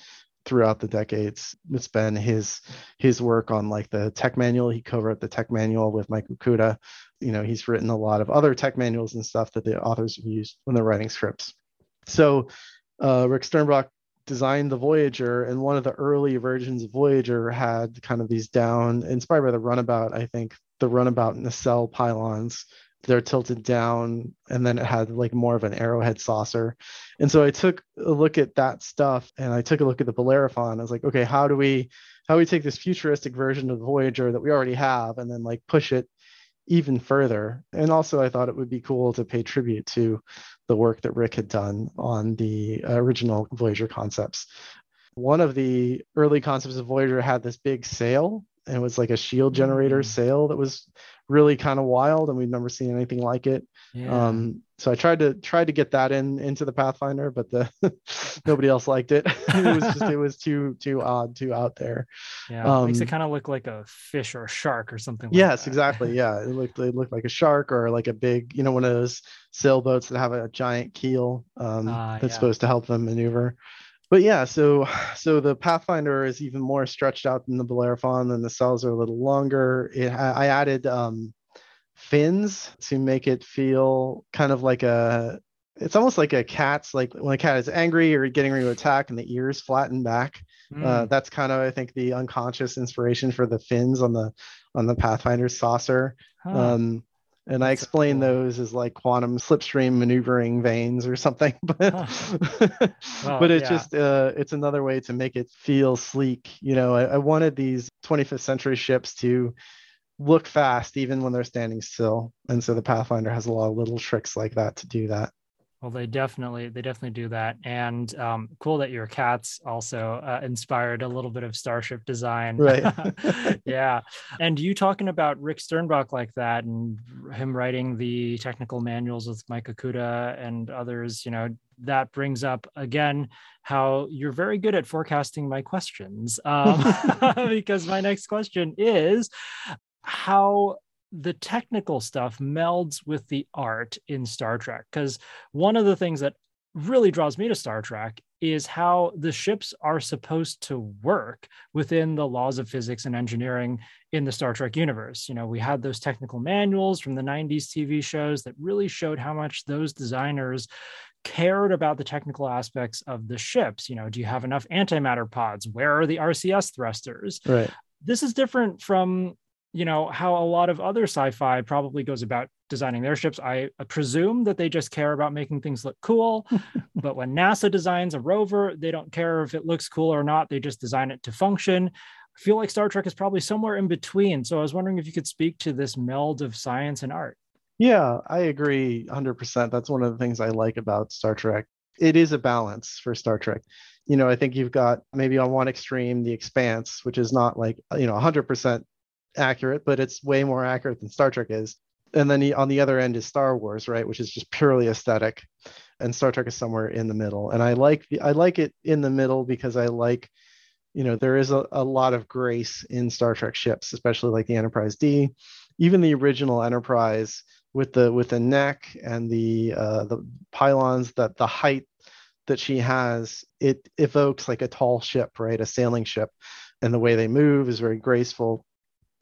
throughout the decades. It's been his his work on like the Tech Manual. He co-wrote the Tech Manual with Mike Okuda. You know, he's written a lot of other tech manuals and stuff that the authors have used when they're writing scripts. So uh, Rick Sternbach designed the Voyager, and one of the early versions of Voyager had kind of these down, inspired by the runabout, I think, the runabout nacelle pylons. They're tilted down, and then it had like more of an arrowhead saucer. And so I took a look at that stuff, and I took a look at the Bellerophon. I was like, okay, how do we how do we take this futuristic version of Voyager that we already have and then like push it even further? And also I thought it would be cool to pay tribute to the work that Rick had done on the original Voyager concepts. One of the early concepts of Voyager had this big sail, and it was like a shield generator mm-hmm. sail that was really kind of wild, and we've never seen anything like it. Yeah. Um, so I tried to tried to get that in into the Pathfinder, but the nobody else liked it. It was just it was too too odd, too out there. Yeah, um, it makes it kind of look like a fish or a shark or something. Like yes, that. exactly. Yeah, it looked it looked like a shark or like a big, you know, one of those sailboats that have a giant keel um, uh, that's yeah. supposed to help them maneuver. But yeah, so so the Pathfinder is even more stretched out than the Bellerophon, and the cells are a little longer. It, I, I added um, fins to make it feel kind of like a, it's almost like a cat's, like when a cat is angry or getting ready to attack and the ears flatten back. Mm. Uh, that's kind of, I think, the unconscious inspiration for the fins on the on the Pathfinder saucer. Huh. Um, And I explain so cool. those as like quantum slipstream maneuvering veins or something, but huh. well, but it's yeah. just uh, it's another way to make it feel sleek. You know, I, I wanted these twenty-fifth century ships to look fast even when they're standing still, and so the Pathfinder has a lot of little tricks like that to do that. Well, they definitely they definitely do that. And um, cool that your cats also uh, inspired a little bit of starship design. Right. Yeah. And you talking about Rick Sternbach like that, and him writing the technical manuals with Mike Okuda and others, you know, that brings up again how you're very good at forecasting my questions, um, because my next question is how the technical stuff melds with the art in Star Trek. Because one of the things that really draws me to Star Trek is how the ships are supposed to work within the laws of physics and engineering in the Star Trek universe. You know, we had those technical manuals from the nineties T V shows that really showed how much those designers cared about the technical aspects of the ships. You know, do you have enough antimatter pods? Where are the R C S thrusters? Right. This is different from, you know, how a lot of other sci-fi probably goes about designing their ships. I presume that they just care about making things look cool, but when NASA designs a rover, they don't care if it looks cool or not. They just design it to function. I feel like Star Trek is probably somewhere in between. So I was wondering if you could speak to this meld of science and art. Yeah, I agree one hundred percent. That's one of the things I like about Star Trek. It is a balance for Star Trek. You know, I think you've got maybe on one extreme, The Expanse, which is not like, you know, one hundred percent accurate, but it's way more accurate than Star Trek is. And then on the other end is Star Wars, right, which is just purely aesthetic. And Star Trek is somewhere in the middle. And I like the, I like it in the middle because I like, you know, there is a, a lot of grace in Star Trek ships, especially like the Enterprise D, even the original Enterprise with the with the neck and the uh, the pylons, that the height that she has, it evokes like a tall ship, right, a sailing ship. And the way they move is very graceful.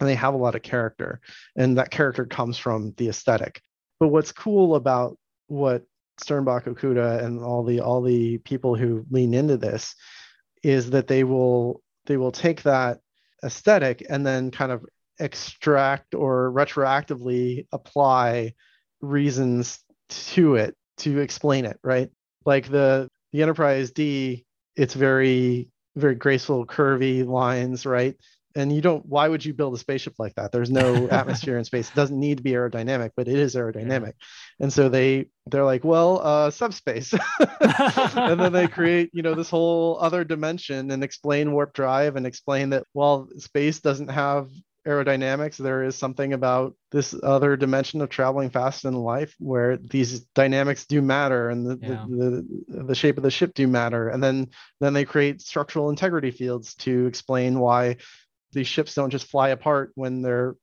And they have a lot of character, and that character comes from the aesthetic. But what's cool about what Sternbach, Okuda, and all the all the people who lean into this is that they will they will take that aesthetic and then kind of extract or retroactively apply reasons to it to explain it, right? Like the the Enterprise D, it's very very graceful, curvy lines, right? And you don't, why would you build a spaceship like that? There's no atmosphere in space. It doesn't need to be aerodynamic, but it is aerodynamic. Yeah. And so they, they're like, well, uh, subspace. And then they create, you know, this whole other dimension and explain warp drive and explain that while space doesn't have aerodynamics, there is something about this other dimension of traveling fast in life where these dynamics do matter, and the, yeah. the, the the shape of the ship do matter. And then then they create structural integrity fields to explain why these ships don't just fly apart when they're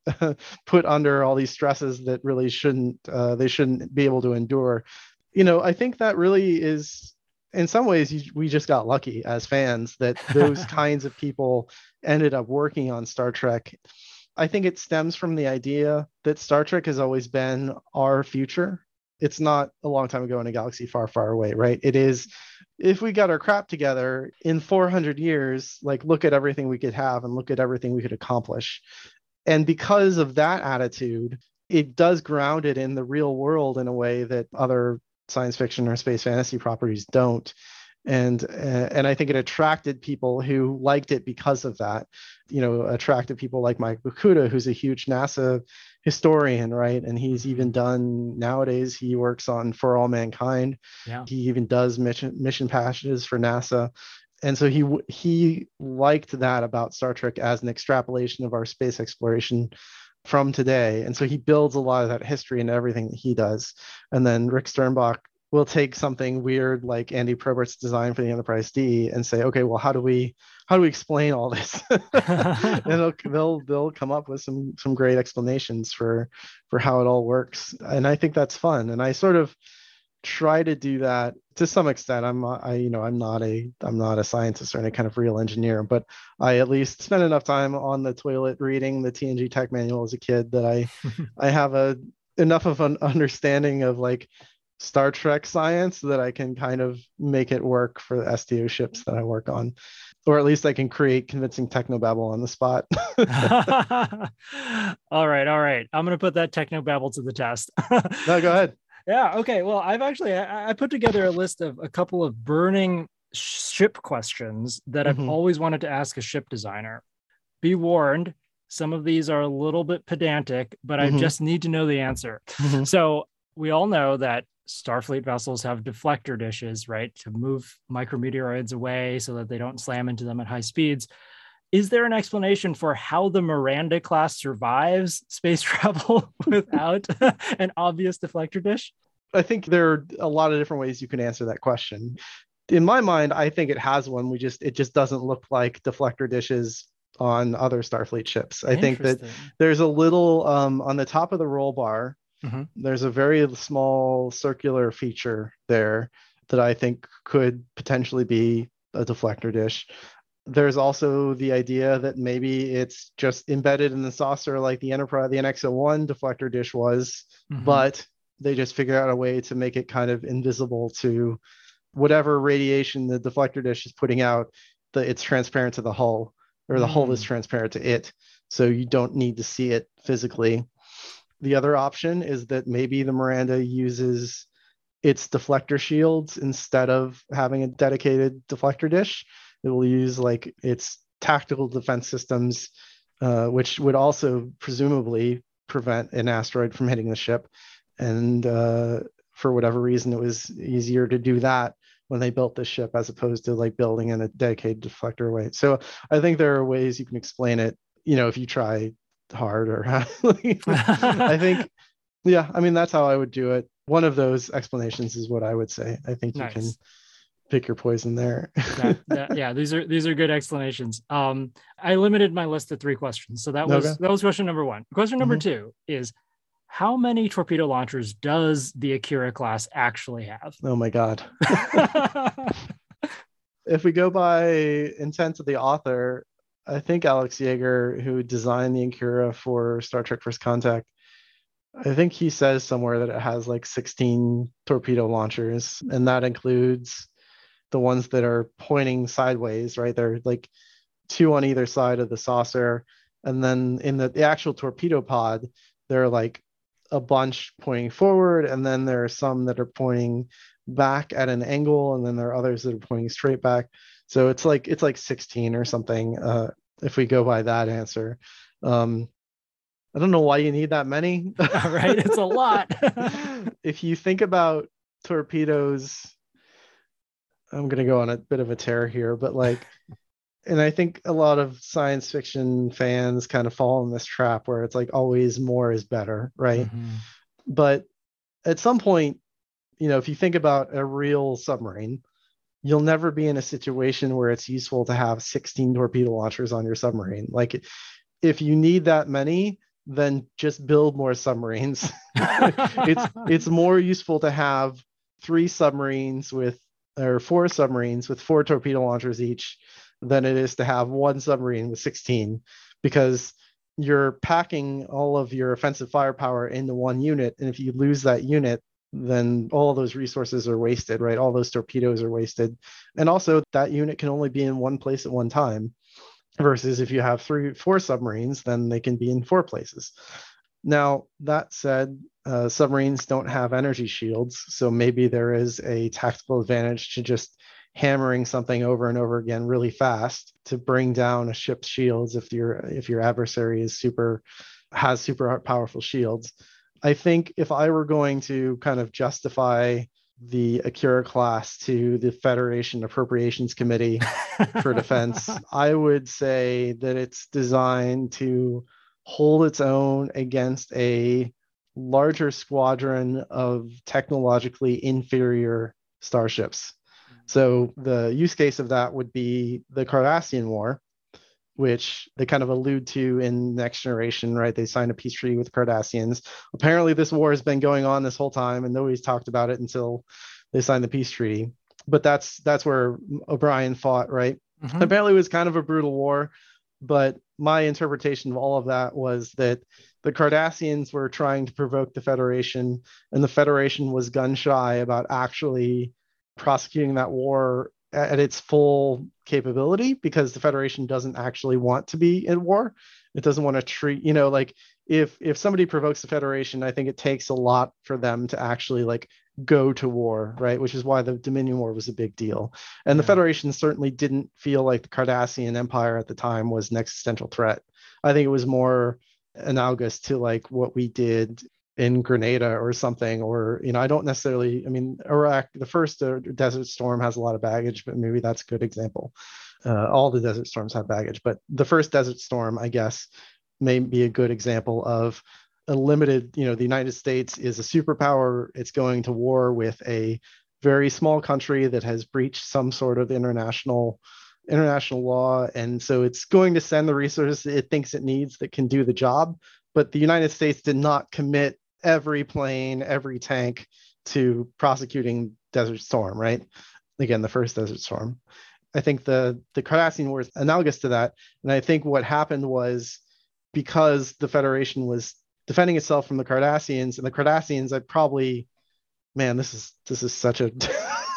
put under all these stresses that really shouldn't, uh, they shouldn't be able to endure. You know, I think that really is, in some ways, you, we just got lucky as fans that those kinds of people ended up working on Star Trek. I think it stems from the idea that Star Trek has always been our future. It's not a long time ago in a galaxy far, far away, right? It is, if we got our crap together in four hundred years, like look at everything we could have and look at everything we could accomplish. And because of that attitude, it does ground it in the real world in a way that other science fiction or space fantasy properties don't. And, uh, and I think it attracted people who liked it because of that, you know, attracted people like Mike Okuda, who's a huge NASA historian, right? And he's even done, nowadays he works on For All Mankind. Yeah. He even does mission mission patches for NASA. And so he he liked that about Star Trek as an extrapolation of our space exploration from today. And so he builds a lot of that history and everything that he does. And then Rick Sternbach we'll take something weird like Andy Probert's design for the Enterprise D and say, okay, well, how do we how do we explain all this? And they'll, they'll they'll come up with some some great explanations for for how it all works, and I think that's fun. And I sort of try to do that to some extent. I'm I you know I'm not a I'm not a scientist or any kind of real engineer, but I at least spent enough time on the toilet reading the T N G Tech Manual as a kid that I I have a enough of an understanding of like Star Trek science that I can kind of make it work for the S T O ships that I work on, or at least I can create convincing technobabble on the spot. All right. All right. I'm going to put that technobabble to the test. No, go ahead. Yeah. Okay. Well, I've actually, I, I put together a list of a couple of burning ship questions that mm-hmm. I've always wanted to ask a ship designer. Be warned, some of these are a little bit pedantic, but mm-hmm. I just need to know the answer. Mm-hmm. So we all know that Starfleet vessels have deflector dishes, right, to move micrometeoroids away so that they don't slam into them at high speeds. Is there an explanation for how the Miranda class survives space travel without an obvious deflector dish? I think there are a lot of different ways you can answer that question. In my mind, I think it has one. We just it just doesn't look like deflector dishes on other Starfleet ships. I think that there's a little um, on the top of the roll bar. Mm-hmm. There's a very small circular feature there that I think could potentially be a deflector dish. There's also the idea that maybe it's just embedded in the saucer like the Enterprise, the N X oh one deflector dish was, mm-hmm. but they just figure out a way to make it kind of invisible to whatever radiation the deflector dish is putting out, that it's transparent to the hull, or the mm-hmm. hull is transparent to it. So you don't need to see it physically. The other option is that maybe the Miranda uses its deflector shields instead of having a dedicated deflector dish. It will use like its tactical defense systems, uh, which would also presumably prevent an asteroid from hitting the ship. And uh, for whatever reason, it was easier to do that when they built this ship as opposed to like building in a dedicated deflector away. So I think there are ways you can explain it, you know, if you try hard or how. I think, yeah, I mean, that's how I would do it. One of those explanations is what I would say. I think nice. You can pick your poison there. yeah, yeah, yeah, these are these are good explanations. Um, I limited my list to three questions. So that was okay. that was question number one. Question number mm-hmm. two is, how many torpedo launchers does the Akira class actually have? Oh my God. If we go by intent of the author, I think Alex Yeager, who designed the Akira for Star Trek First Contact, I think he says somewhere that it has like sixteen torpedo launchers, and that includes the ones that are pointing sideways, right? They're like two on either side of the saucer. And then in the, the actual torpedo pod, there are like a bunch pointing forward, and then there are some that are pointing back at an angle, and then there are others that are pointing straight back. So it's like it's like sixteen or something, uh, if we go by that answer. Um, I don't know why you need that many. All right, it's a lot. If you think about torpedoes, I'm going to go on a bit of a tear here, but like, and I think a lot of science fiction fans kind of fall in this trap where it's like always more is better, right? Mm-hmm. But at some point, you know, if you think about a real submarine, you'll never be in a situation where it's useful to have sixteen torpedo launchers on your submarine. Like, if you need that many, then just build more submarines. it's it's more useful to have three submarines with, or four submarines with four torpedo launchers each than it is to have one submarine with sixteen, because you're packing all of your offensive firepower into one unit. And if you lose that unit, then all those resources are wasted, right? All those torpedoes are wasted. And also that unit can only be in one place at one time, versus if you have three, four submarines, then they can be in four places. Now, that said, uh, submarines don't have energy shields. So maybe there is a tactical advantage to just hammering something over and over again really fast to bring down a ship's shields if your if your adversary is super has super powerful shields. I think if I were going to kind of justify the Akira class to the Federation Appropriations Committee for Defense, I would say that it's designed to hold its own against a larger squadron of technologically inferior starships. So the use case of that would be the Cardassian War, which they kind of allude to in Next Generation, right? They signed a peace treaty with Cardassians. Apparently this war has been going on this whole time and nobody's talked about it until they signed the peace treaty. But that's that's where O'Brien fought, right? Mm-hmm. Apparently it was kind of a brutal war, but my interpretation of all of that was that the Cardassians were trying to provoke the Federation, and the Federation was gun shy about actually prosecuting that war at its full capability, because the Federation doesn't actually want to be in war. It doesn't want to treat, you know, like if if somebody provokes the Federation, I think it takes a lot for them to actually like go to war, right? Which is why the Dominion War was a big deal. And yeah. the Federation certainly didn't feel like the Cardassian Empire at the time was an existential threat. I think it was more analogous to like what we did in Grenada or something, or, you know, I don't necessarily, I mean, Iraq, the first uh, Desert Storm has a lot of baggage, but maybe that's a good example. Uh, all the Desert Storms have baggage, but the first Desert Storm, I guess, may be a good example of a limited, you know, the United States is a superpower. It's going to war with a very small country that has breached some sort of international international law. And so it's going to send the resources it thinks it needs that can do the job. But the United States did not commit every plane, every tank to prosecuting Desert Storm, right? Again, the first Desert Storm. I think the, the Cardassian War is analogous to that. And I think what happened was, because the Federation was defending itself from the Cardassians, and the Cardassians, I probably, man, this is this is such a...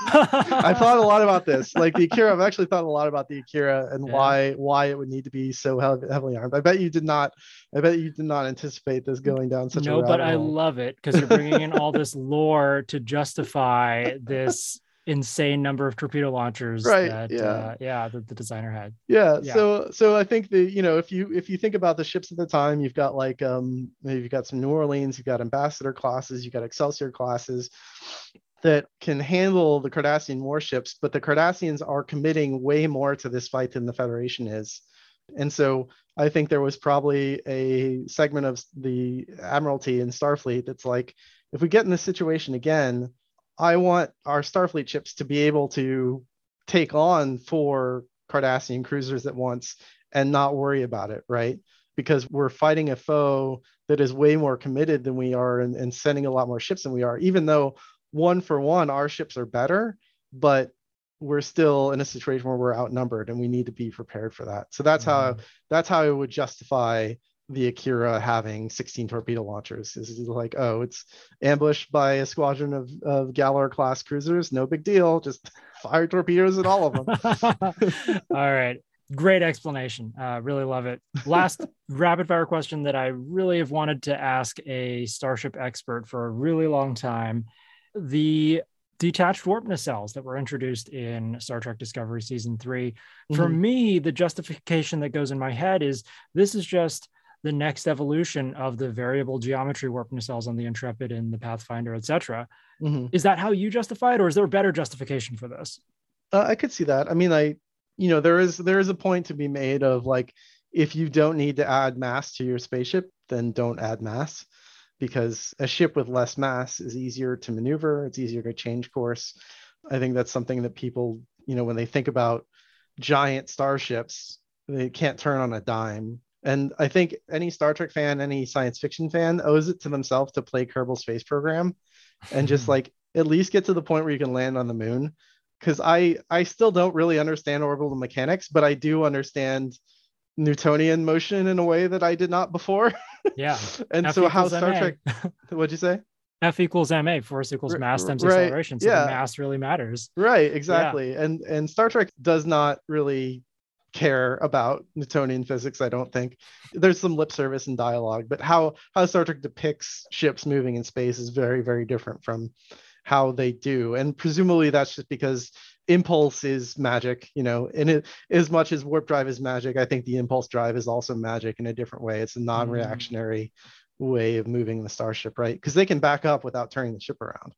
I thought a lot about this. Like the Akira, I've actually thought a lot about the Akira and yeah. why why it would need to be so heavily armed. I bet you did not. I bet you did not anticipate this going down such no, a. No, but I love it, because you're bringing in all this lore to justify this insane number of torpedo launchers right, that yeah, uh, yeah that the designer had. Yeah, yeah. So so I think the you know if you if you think about the ships at the time, you've got like um you've got some New Orleans, you've got Ambassador classes, you've got Excelsior classes that can handle the Cardassian warships, but the Cardassians are committing way more to this fight than the Federation is. And so I think there was probably a segment of the Admiralty and Starfleet that's like, if we get in this situation again, I want our Starfleet ships to be able to take on four Cardassian cruisers at once and not worry about it, right? Because we're fighting a foe that is way more committed than we are and, and sending a lot more ships than we are, even though one for one, our ships are better, but we're still in a situation where we're outnumbered and we need to be prepared for that. So that's mm-hmm. how that's how I would justify the Akira having sixteen torpedo launchers. Is like, oh, it's ambushed by a squadron of, of Galar class cruisers. No big deal. Just fire torpedoes at all of them. All right. Great explanation. Uh, really love it. Last rapid fire question that I really have wanted to ask a Starship expert for a really long time. The detached warp nacelles that were introduced in Star Trek Discovery Season three. Mm-hmm. For me, the justification that goes in my head is this is just the next evolution of the variable geometry warp nacelles on the Intrepid and the Pathfinder, et cetera. Mm-hmm. Is that how you justify it, or is there a better justification for this? Uh, I could see that. I mean, I, you know, there is there is a point to be made of like, if you don't need to add mass to your spaceship, then don't add mass, because a ship with less mass is easier to maneuver. It's easier to change course. I think that's something that people, you know, when they think about giant starships, they can't turn on a dime. And I think any Star Trek fan, any science fiction fan owes it to themselves to play Kerbal Space Program and just like at least get to the point where you can land on the moon. Because I, I still don't really understand orbital mechanics, but I do understand Newtonian motion in a way that I did not before. Yeah. And F so how Star M A. Trek, what'd you say? F equals M A, force equals mass times right. acceleration. So yeah. mass really matters. Right, exactly. Yeah. And and Star Trek does not really care about Newtonian physics. I don't think there's some lip service and dialogue, but how how Star Trek depicts ships moving in space is very, very different from how they do. And presumably that's just because impulse is magic, you know, and it, as much as warp drive is magic, I think the impulse drive is also magic in a different way. It's a non-reactionary mm. way of moving the starship, right? Because they can back up without turning the ship around.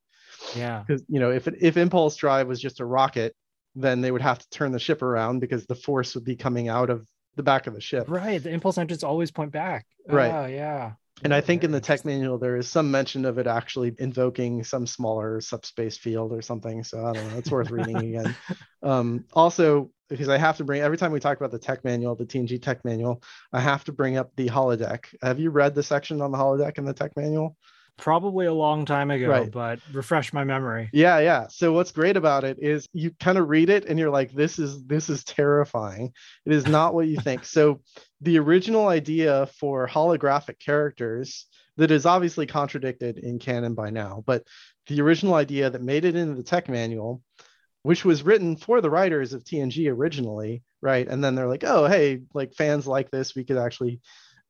Yeah. Because, you know, if if impulse drive was just a rocket, then they would have to turn the ship around because the force would be coming out of the back of the ship. Right. The impulse engines always point back. Right. Oh, yeah. And I think in the tech manual, there is some mention of it actually invoking some smaller subspace field or something. So I don't know. It's worth reading again. Um, also, because I have to bring, every time we talk about the tech manual, the T N G tech manual, I have to bring up the holodeck. Have you read the section on the holodeck in the tech manual? Probably a long time ago, right. But refresh my memory. Yeah, yeah. So what's great about it is you kind of read it and you're like, this is this is terrifying. It is not what you think. So the original idea for holographic characters that is obviously contradicted in canon by now, but the original idea that made it into the tech manual, which was written for the writers of T N G originally, right? And then they're like, oh, hey, like fans like this, we could actually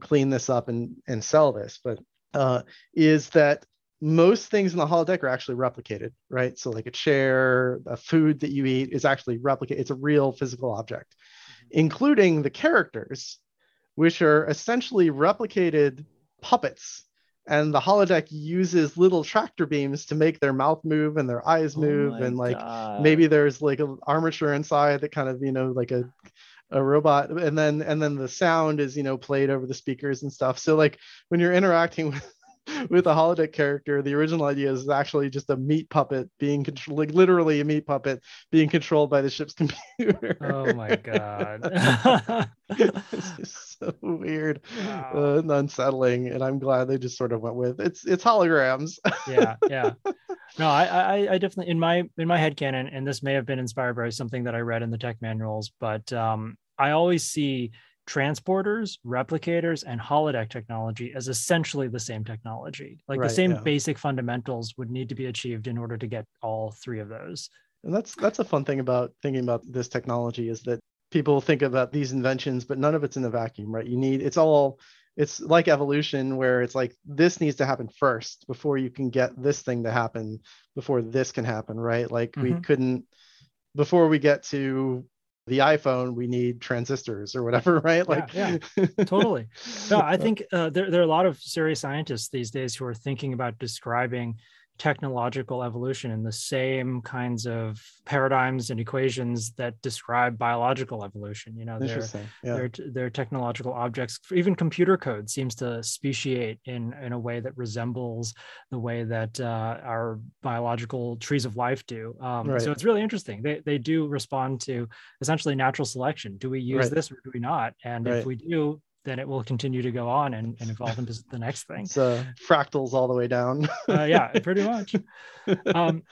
clean this up and and sell this. But Uh, is that most things in the holodeck are actually replicated, right? So like a chair, a food that you eat is actually replicated. It's a real physical object, mm-hmm. including the characters, which are essentially replicated puppets. And the holodeck uses little tractor beams to make their mouth move and their eyes move. Oh my and like, God. Maybe there's like an armature inside that kind of, you know, like a, a robot, and then and then the sound is, you know, played over the speakers and stuff. So like when you're interacting with with a holodeck character, the original idea is actually just a meat puppet being controlled, like literally a meat puppet being controlled by the ship's computer. Oh my God. It's just so weird. Wow. Uh, and unsettling, and I'm glad they just sort of went with it's it's holograms. Yeah, yeah. No, I, I I definitely in my in my headcanon, and this may have been inspired by something that I read in the tech manuals, but um, I always see transporters, replicators, and holodeck technology as essentially the same technology. Like right, the same yeah. basic fundamentals would need to be achieved in order to get all three of those. And that's that's a fun thing about thinking about this technology, is that people think about these inventions, but none of it's in a vacuum, right? You need it's all it's like evolution, where it's like, this needs to happen first before you can get this thing to happen, before this can happen, right? Like mm-hmm. we couldn't, before we get to the iPhone, we need transistors or whatever, right? Like yeah, yeah. Totally. No, I think uh, there, there are a lot of serious scientists these days who are thinking about describing technological evolution in the same kinds of paradigms and equations that describe biological evolution. You know, their yeah. their technological objects, even computer code seems to speciate in, in a way that resembles the way that uh, our biological trees of life do. Um, right. So it's really interesting. They, they do respond to essentially natural selection. Do we use right. this or do we not? And right. if we do, then it will continue to go on and, and evolve into the next thing. So fractals all the way down. uh, yeah, pretty much. Um,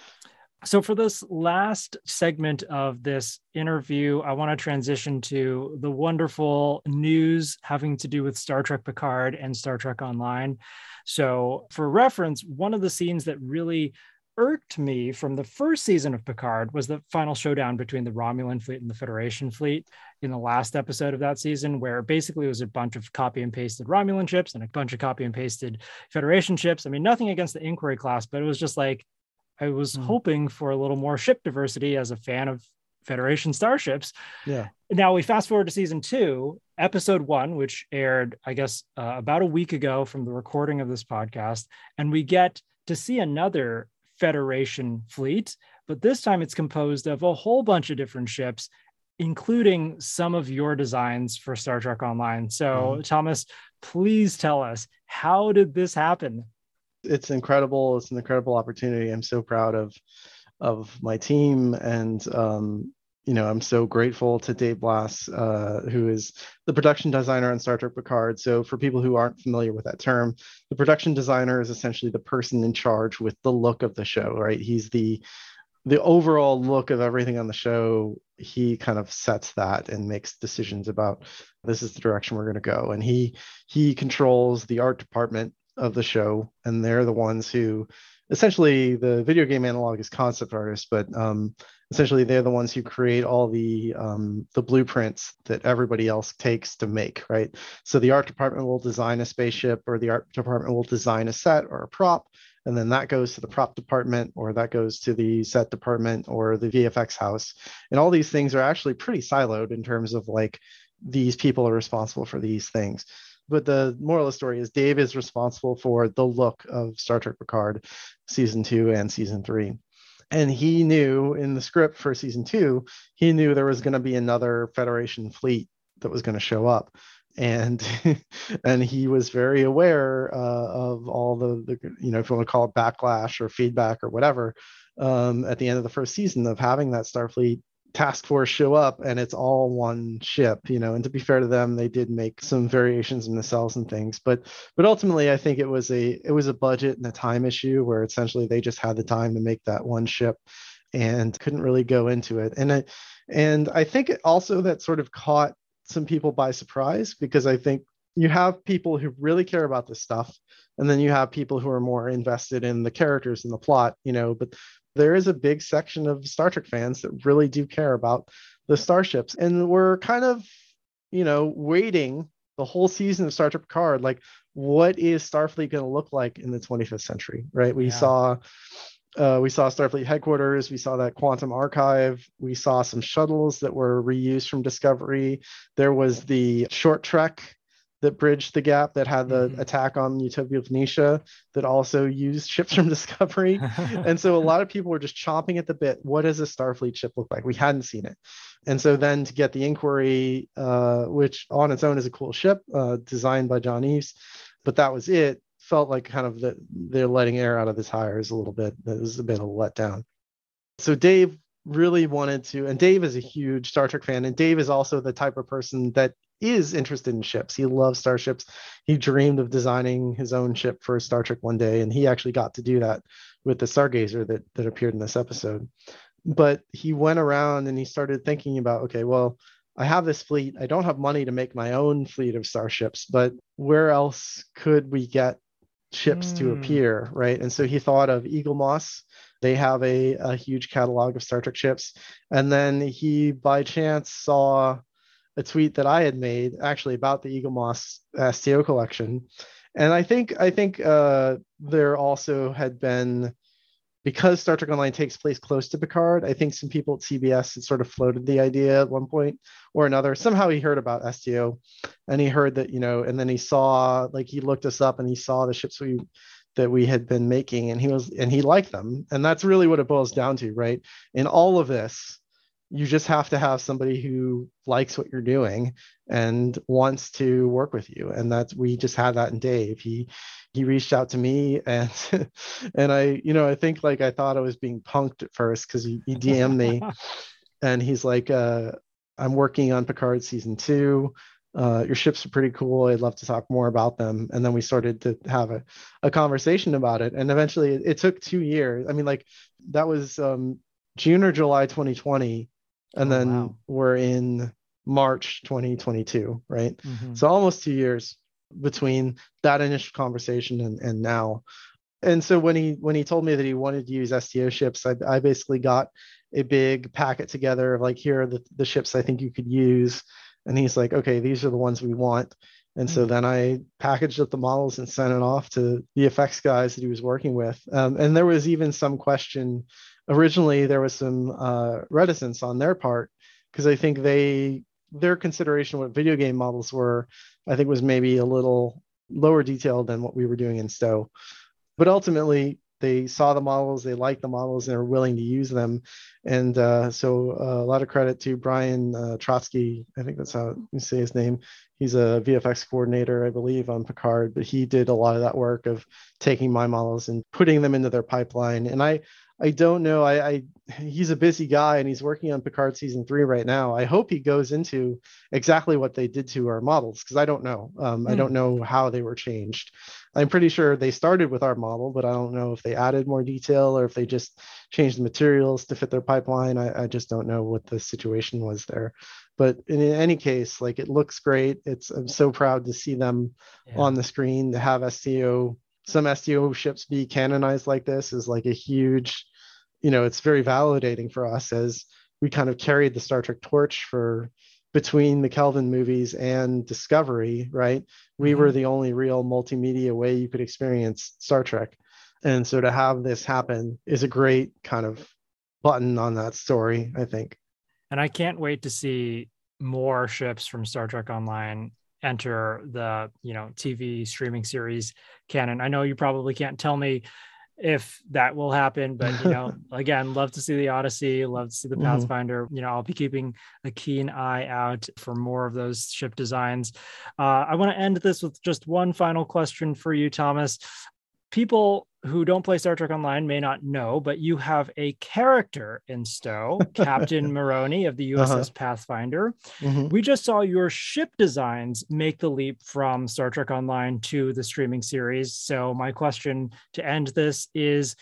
so for this last segment of this interview, I want to transition to the wonderful news having to do with Star Trek Picard and Star Trek Online. So for reference, one of the scenes that really irked me from the first season of Picard was the final showdown between the Romulan fleet and the Federation fleet in the last episode of that season, where basically it was a bunch of copy and pasted Romulan ships and a bunch of copy and pasted Federation ships. I mean, nothing against the Inquiry class, but it was just like, I was mm. hoping for a little more ship diversity as a fan of Federation starships. Yeah. Now we fast forward to season two, episode one, which aired, I guess, uh, about a week ago from the recording of this podcast. And we get to see another Federation fleet, but this time it's composed of a whole bunch of different ships, including some of your designs for Star Trek Online. So mm-hmm. Thomas, please tell us, how did this happen? It's incredible. It's an incredible opportunity. I'm so proud of of my team, and um you know, I'm so grateful to Dave Blass, uh, who is the production designer on Star Trek Picard. So for people who aren't familiar with that term, the production designer is essentially the person in charge with the look of the show, right? He's the the overall look of everything on the show. He kind of sets that and makes decisions about, this is the direction we're going to go. And he he controls the art department of the show. And they're the ones who, essentially, the video game analog is concept artists, but um, essentially, they're the ones who create all the um, the blueprints that everybody else takes to make, right? So the art department will design a spaceship, or the art department will design a set or a prop, and then that goes to the prop department, or that goes to the set department, or the V F X house. And all these things are actually pretty siloed in terms of, like, these people are responsible for these things. But the moral of the story is Dave is responsible for the look of Star Trek Picard season two and season three. And he knew in the script for season two, he knew there was going to be another Federation fleet that was going to show up. And and he was very aware uh, of all the, the, you know, if you want to call it backlash or feedback or whatever, um, at the end of the first season, of having that Starfleet task force show up, and it's all one ship, you know. And to be fair to them, they did make some variations in the cells and things, but but ultimately I think it was a it was a budget and a time issue, where essentially they just had the time to make that one ship and couldn't really go into it. And I, and I think it also, that sort of caught some people by surprise, because I think you have people who really care about this stuff, and then you have people who are more invested in the characters and the plot, you know. But there is a big section of Star Trek fans that really do care about the starships. And we're kind of, you know, waiting the whole season of Star Trek Picard, like, what is Starfleet going to look like in the twenty-fifth century, right? We yeah. saw uh, we saw Starfleet Headquarters, we saw that Quantum Archive, we saw some shuttles that were reused from Discovery. There was the short trek that bridged the gap, that had the mm-hmm. attack on Utopia Venetia, that also used ships from Discovery. And so a lot of people were just chomping at the bit. What does a Starfleet ship look like? We hadn't seen it. And so then to get the Inquiry, uh, which on its own is a cool ship, uh, designed by John Eaves, but that was it. Felt like kind of that they're letting air out of the tires a little bit. That was a bit of a letdown. So Dave really wanted to, and Dave is a huge Star Trek fan, and Dave is also the type of person that is interested in ships. He loves starships. He dreamed of designing his own ship for Star Trek one day, and he actually got to do that with the Stargazer that that appeared in this episode. But he went around and he started thinking about, okay, well, I have this fleet. I don't have money to make my own fleet of starships, but where else could we get ships mm. to appear, right? And so he thought of Eagle Moss. They have a, a huge catalog of Star Trek ships. And then he, by chance, saw a tweet that I had made actually about the Eagle Moss S T O collection. And I think I think uh, there also had been, because Star Trek Online takes place close to Picard, I think some people at C B S had sort of floated the idea at one point or another. Somehow he heard about S T O, and he heard that, you know, and then he saw, like, he looked us up and he saw the ships we that we had been making, and he was and he liked them. And that's really what it boils down to, right? In all of this, you just have to have somebody who likes what you're doing and wants to work with you. And that's, we just had that in Dave. He he reached out to me, and and I, you know, I think like I thought I was being punked at first, because he, he D M'd me and he's like, uh, I'm working on Picard season two. Uh, your ships are pretty cool. I'd love to talk more about them. And then we started to have a, a conversation about it. And eventually it, it took two years. I mean, like that was um, June or July twenty twenty. And oh, then wow. We're in March twenty twenty-two, right? Mm-hmm. So almost two years between that initial conversation and, and now. And so when he when he told me that he wanted to use S T O ships, I, I basically got a big packet together of like, here are the, the ships I think you could use. And he's like, okay, these are the ones we want. And so then I packaged up the models and sent it off to the effects guys that he was working with. Um, and there was even some question. Originally, there was some uh, reticence on their part, because I think they their consideration of what video game models were, I think, was maybe a little lower detailed than what we were doing in S T O. But ultimately, they saw the models, they liked the models, and they were willing to use them. And uh, so uh, a lot of credit to Brian uh, Trotsky, I think that's how you say his name. He's a V F X coordinator, I believe, on Picard, but he did a lot of that work of taking my models and putting them into their pipeline. And I I don't know. I, I he's a busy guy, and he's working on Picard season three right now. I hope he goes into exactly what they did to our models, because I don't know. Um, mm. I don't know how they were changed. I'm pretty sure they started with our model, but I don't know if they added more detail or if they just changed the materials to fit their pipeline. I, I just don't know what the situation was there. But in, in any case, like, it looks great. It's I'm so proud to see them yeah. on the screen. To have S T O. Some S T O ships be canonized like this is like a huge, you know, it's very validating for us, as we kind of carried the Star Trek torch for between the Kelvin movies and Discovery, right? We mm-hmm. were the only real multimedia way you could experience Star Trek. And so to have this happen is a great kind of button on that story, I think. And I can't wait to see more ships from Star Trek Online enter the, you know, T V streaming series canon. I know you probably can't tell me if that will happen, but, you know, again, love to see the Odyssey, love to see the Pathfinder. Mm-hmm. You know, I'll be keeping a keen eye out for more of those ship designs. Uh, I want to end this with just one final question for you, Thomas. People who don't play Star Trek Online may not know, but you have a character in S T O, Captain Maroney of the U S S uh-huh. Pathfinder. Mm-hmm. We just saw your ship designs make the leap from Star Trek Online to the streaming series. So my question to end this is,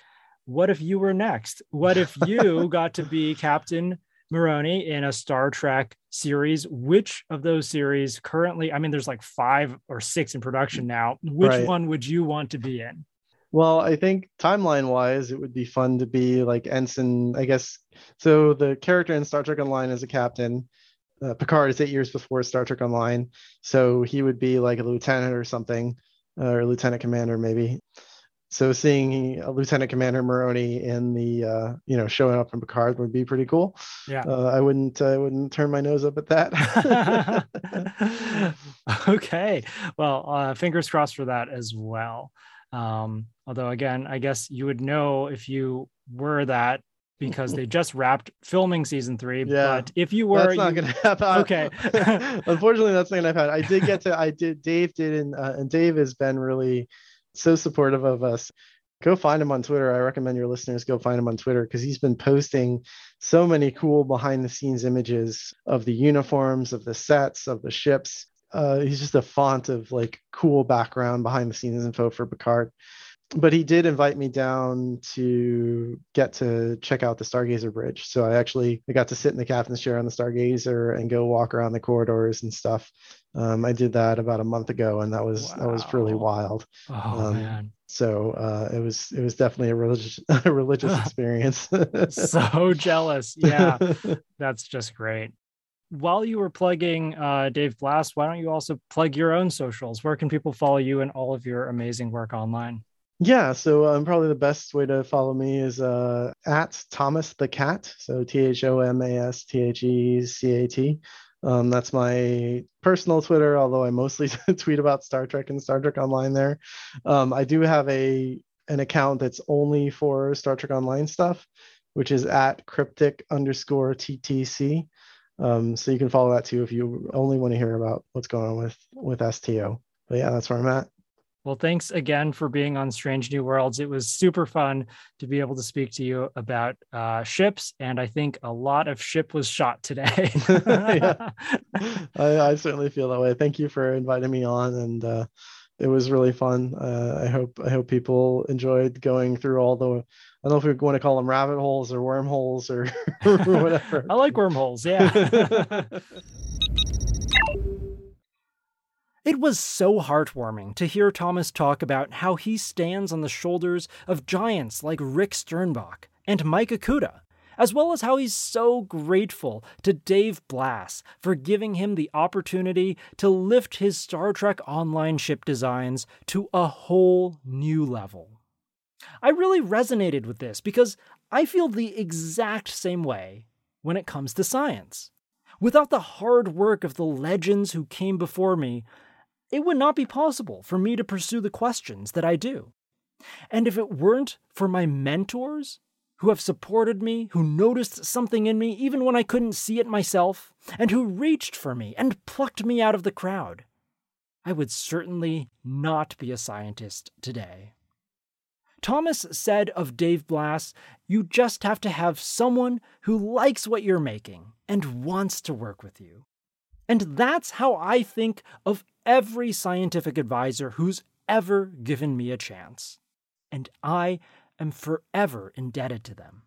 what if you were next? What if you got to be Captain Maroney in a Star Trek series? Which of those series currently, I mean, there's like five or six in production now. Which right. one would you want to be in? Well, I think timeline wise, it would be fun to be like Ensign, I guess. So the character in Star Trek Online is a captain. Uh, Picard is eight years before Star Trek Online. So he would be like a lieutenant or something, uh, or lieutenant commander, maybe. So seeing a Lieutenant Commander Maroney in the, uh, you know, showing up in Picard would be pretty cool. Yeah, uh, I wouldn't, I wouldn't turn my nose up at that. Okay, well, uh, fingers crossed for that as well. Um, although, again, I guess you would know if you were that, because they just wrapped filming season three. Yeah, but if you were, that's not you... gonna happen. Okay, unfortunately, that's not gonna happen. I did get to, I did. Dave did, and uh, and Dave has been really so supportive of us. Go find him on Twitter. I recommend your listeners go find him on Twitter, because he's been posting so many cool behind the scenes images of the uniforms, of the sets, of the ships. Uh, he's just a font of like cool background behind the scenes info for Picard. But he did invite me down to get to check out the Stargazer Bridge. So I actually I got to sit in the captain's chair on the Stargazer and go walk around the corridors and stuff. Um, I did that about a month ago, and that was wow. that was really wild. Oh, um, man. So uh, it was it was definitely a religious a religious experience. So jealous. Yeah, that's just great. while you were plugging uh, Dave Blast, why don't you also plug your own socials? Where can people follow you and all of your amazing work online? Yeah, so um, probably the best way to follow me is uh, at Thomas the Cat. So T H O M A S T H E C A T. Um, that's my personal Twitter, although I mostly tweet about Star Trek and Star Trek Online there. Um, I do have a an account that's only for Star Trek Online stuff, which is at cryptic underscore T T C. Um, so you can follow that too if you only want to hear about what's going on with, with S T O. But yeah, that's where I'm at. Well, thanks again for being on Strange New Worlds. It was super fun to be able to speak to you about uh, ships, and I think a lot of ship was shot today. Yeah. I, I certainly feel that way. Thank you for inviting me on, and uh, it was really fun. Uh, I hope I hope people enjoyed going through all the, I don't know if we want to call them rabbit holes or wormholes or whatever. I like wormholes, yeah. It was so heartwarming to hear Thomas talk about how he stands on the shoulders of giants like Rick Sternbach and Mike Okuda, as well as how he's so grateful to Dave Blass for giving him the opportunity to lift his Star Trek Online ship designs to a whole new level. I really resonated with this because I feel the exact same way when it comes to science. Without the hard work of the legends who came before me, it would not be possible for me to pursue the questions that I do. And if it weren't for my mentors, who have supported me, who noticed something in me even when I couldn't see it myself, and who reached for me and plucked me out of the crowd, I would certainly not be a scientist today. Thomas said of Dave Blass, you just have to have someone who likes what you're making and wants to work with you. And that's how I think of every scientific advisor who's ever given me a chance, and I am forever indebted to them.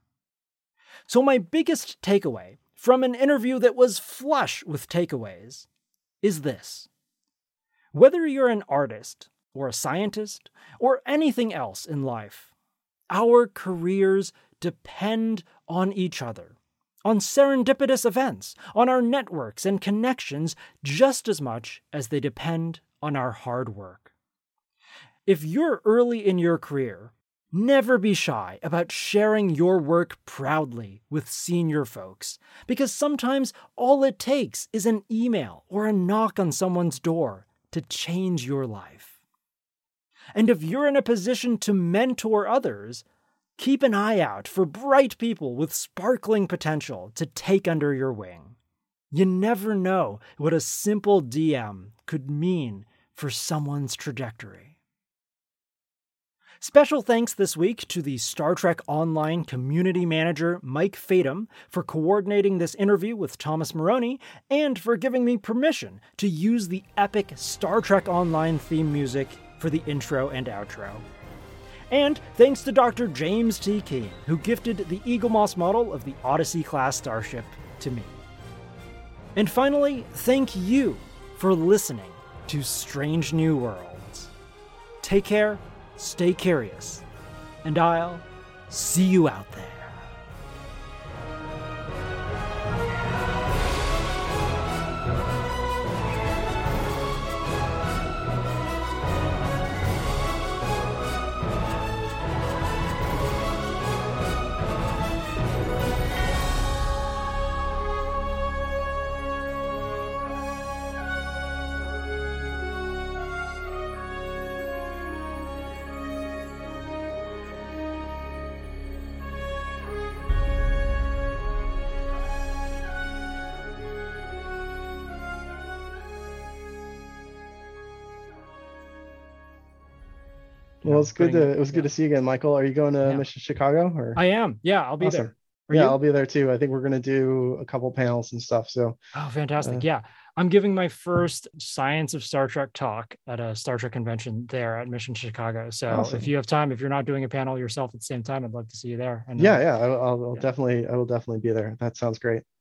So my biggest takeaway from an interview that was flush with takeaways is this. Whether you're an artist or a scientist or anything else in life, our careers depend on each other, on serendipitous events, on our networks and connections just as much as they depend on our hard work. If you're early in your career, never be shy about sharing your work proudly with senior folks, because sometimes all it takes is an email or a knock on someone's door to change your life. And if you're in a position to mentor others, keep an eye out for bright people with sparkling potential to take under your wing. You never know what a simple D M could mean for someone's trajectory. Special thanks this week to the Star Trek Online community manager, Mike Fatum, for coordinating this interview with Thomas Maroney and for giving me permission to use the epic Star Trek Online theme music for the intro and outro. And thanks to Doctor James T. Keane, who gifted the Eagle Moss model of the Odyssey-class starship to me. And finally, thank you for listening to Strange New Worlds. Take care, stay curious, and I'll see you out there. Well, it's good to it was yeah. good to see you again, Michael. Are you going to yeah. Mission Chicago? Or I am. Yeah, I'll be awesome. there. Are yeah, you? I'll be there too. I think we're going to do a couple panels and stuff. So. Oh, fantastic! Uh, yeah, I'm giving my first Science of Star Trek talk at a Star Trek convention there at Mission Chicago. So awesome. If you have time, if you're not doing a panel yourself at the same time, I'd love to see you there. And, yeah, uh, yeah, I'll, I'll yeah. definitely, I will definitely be there. That sounds great.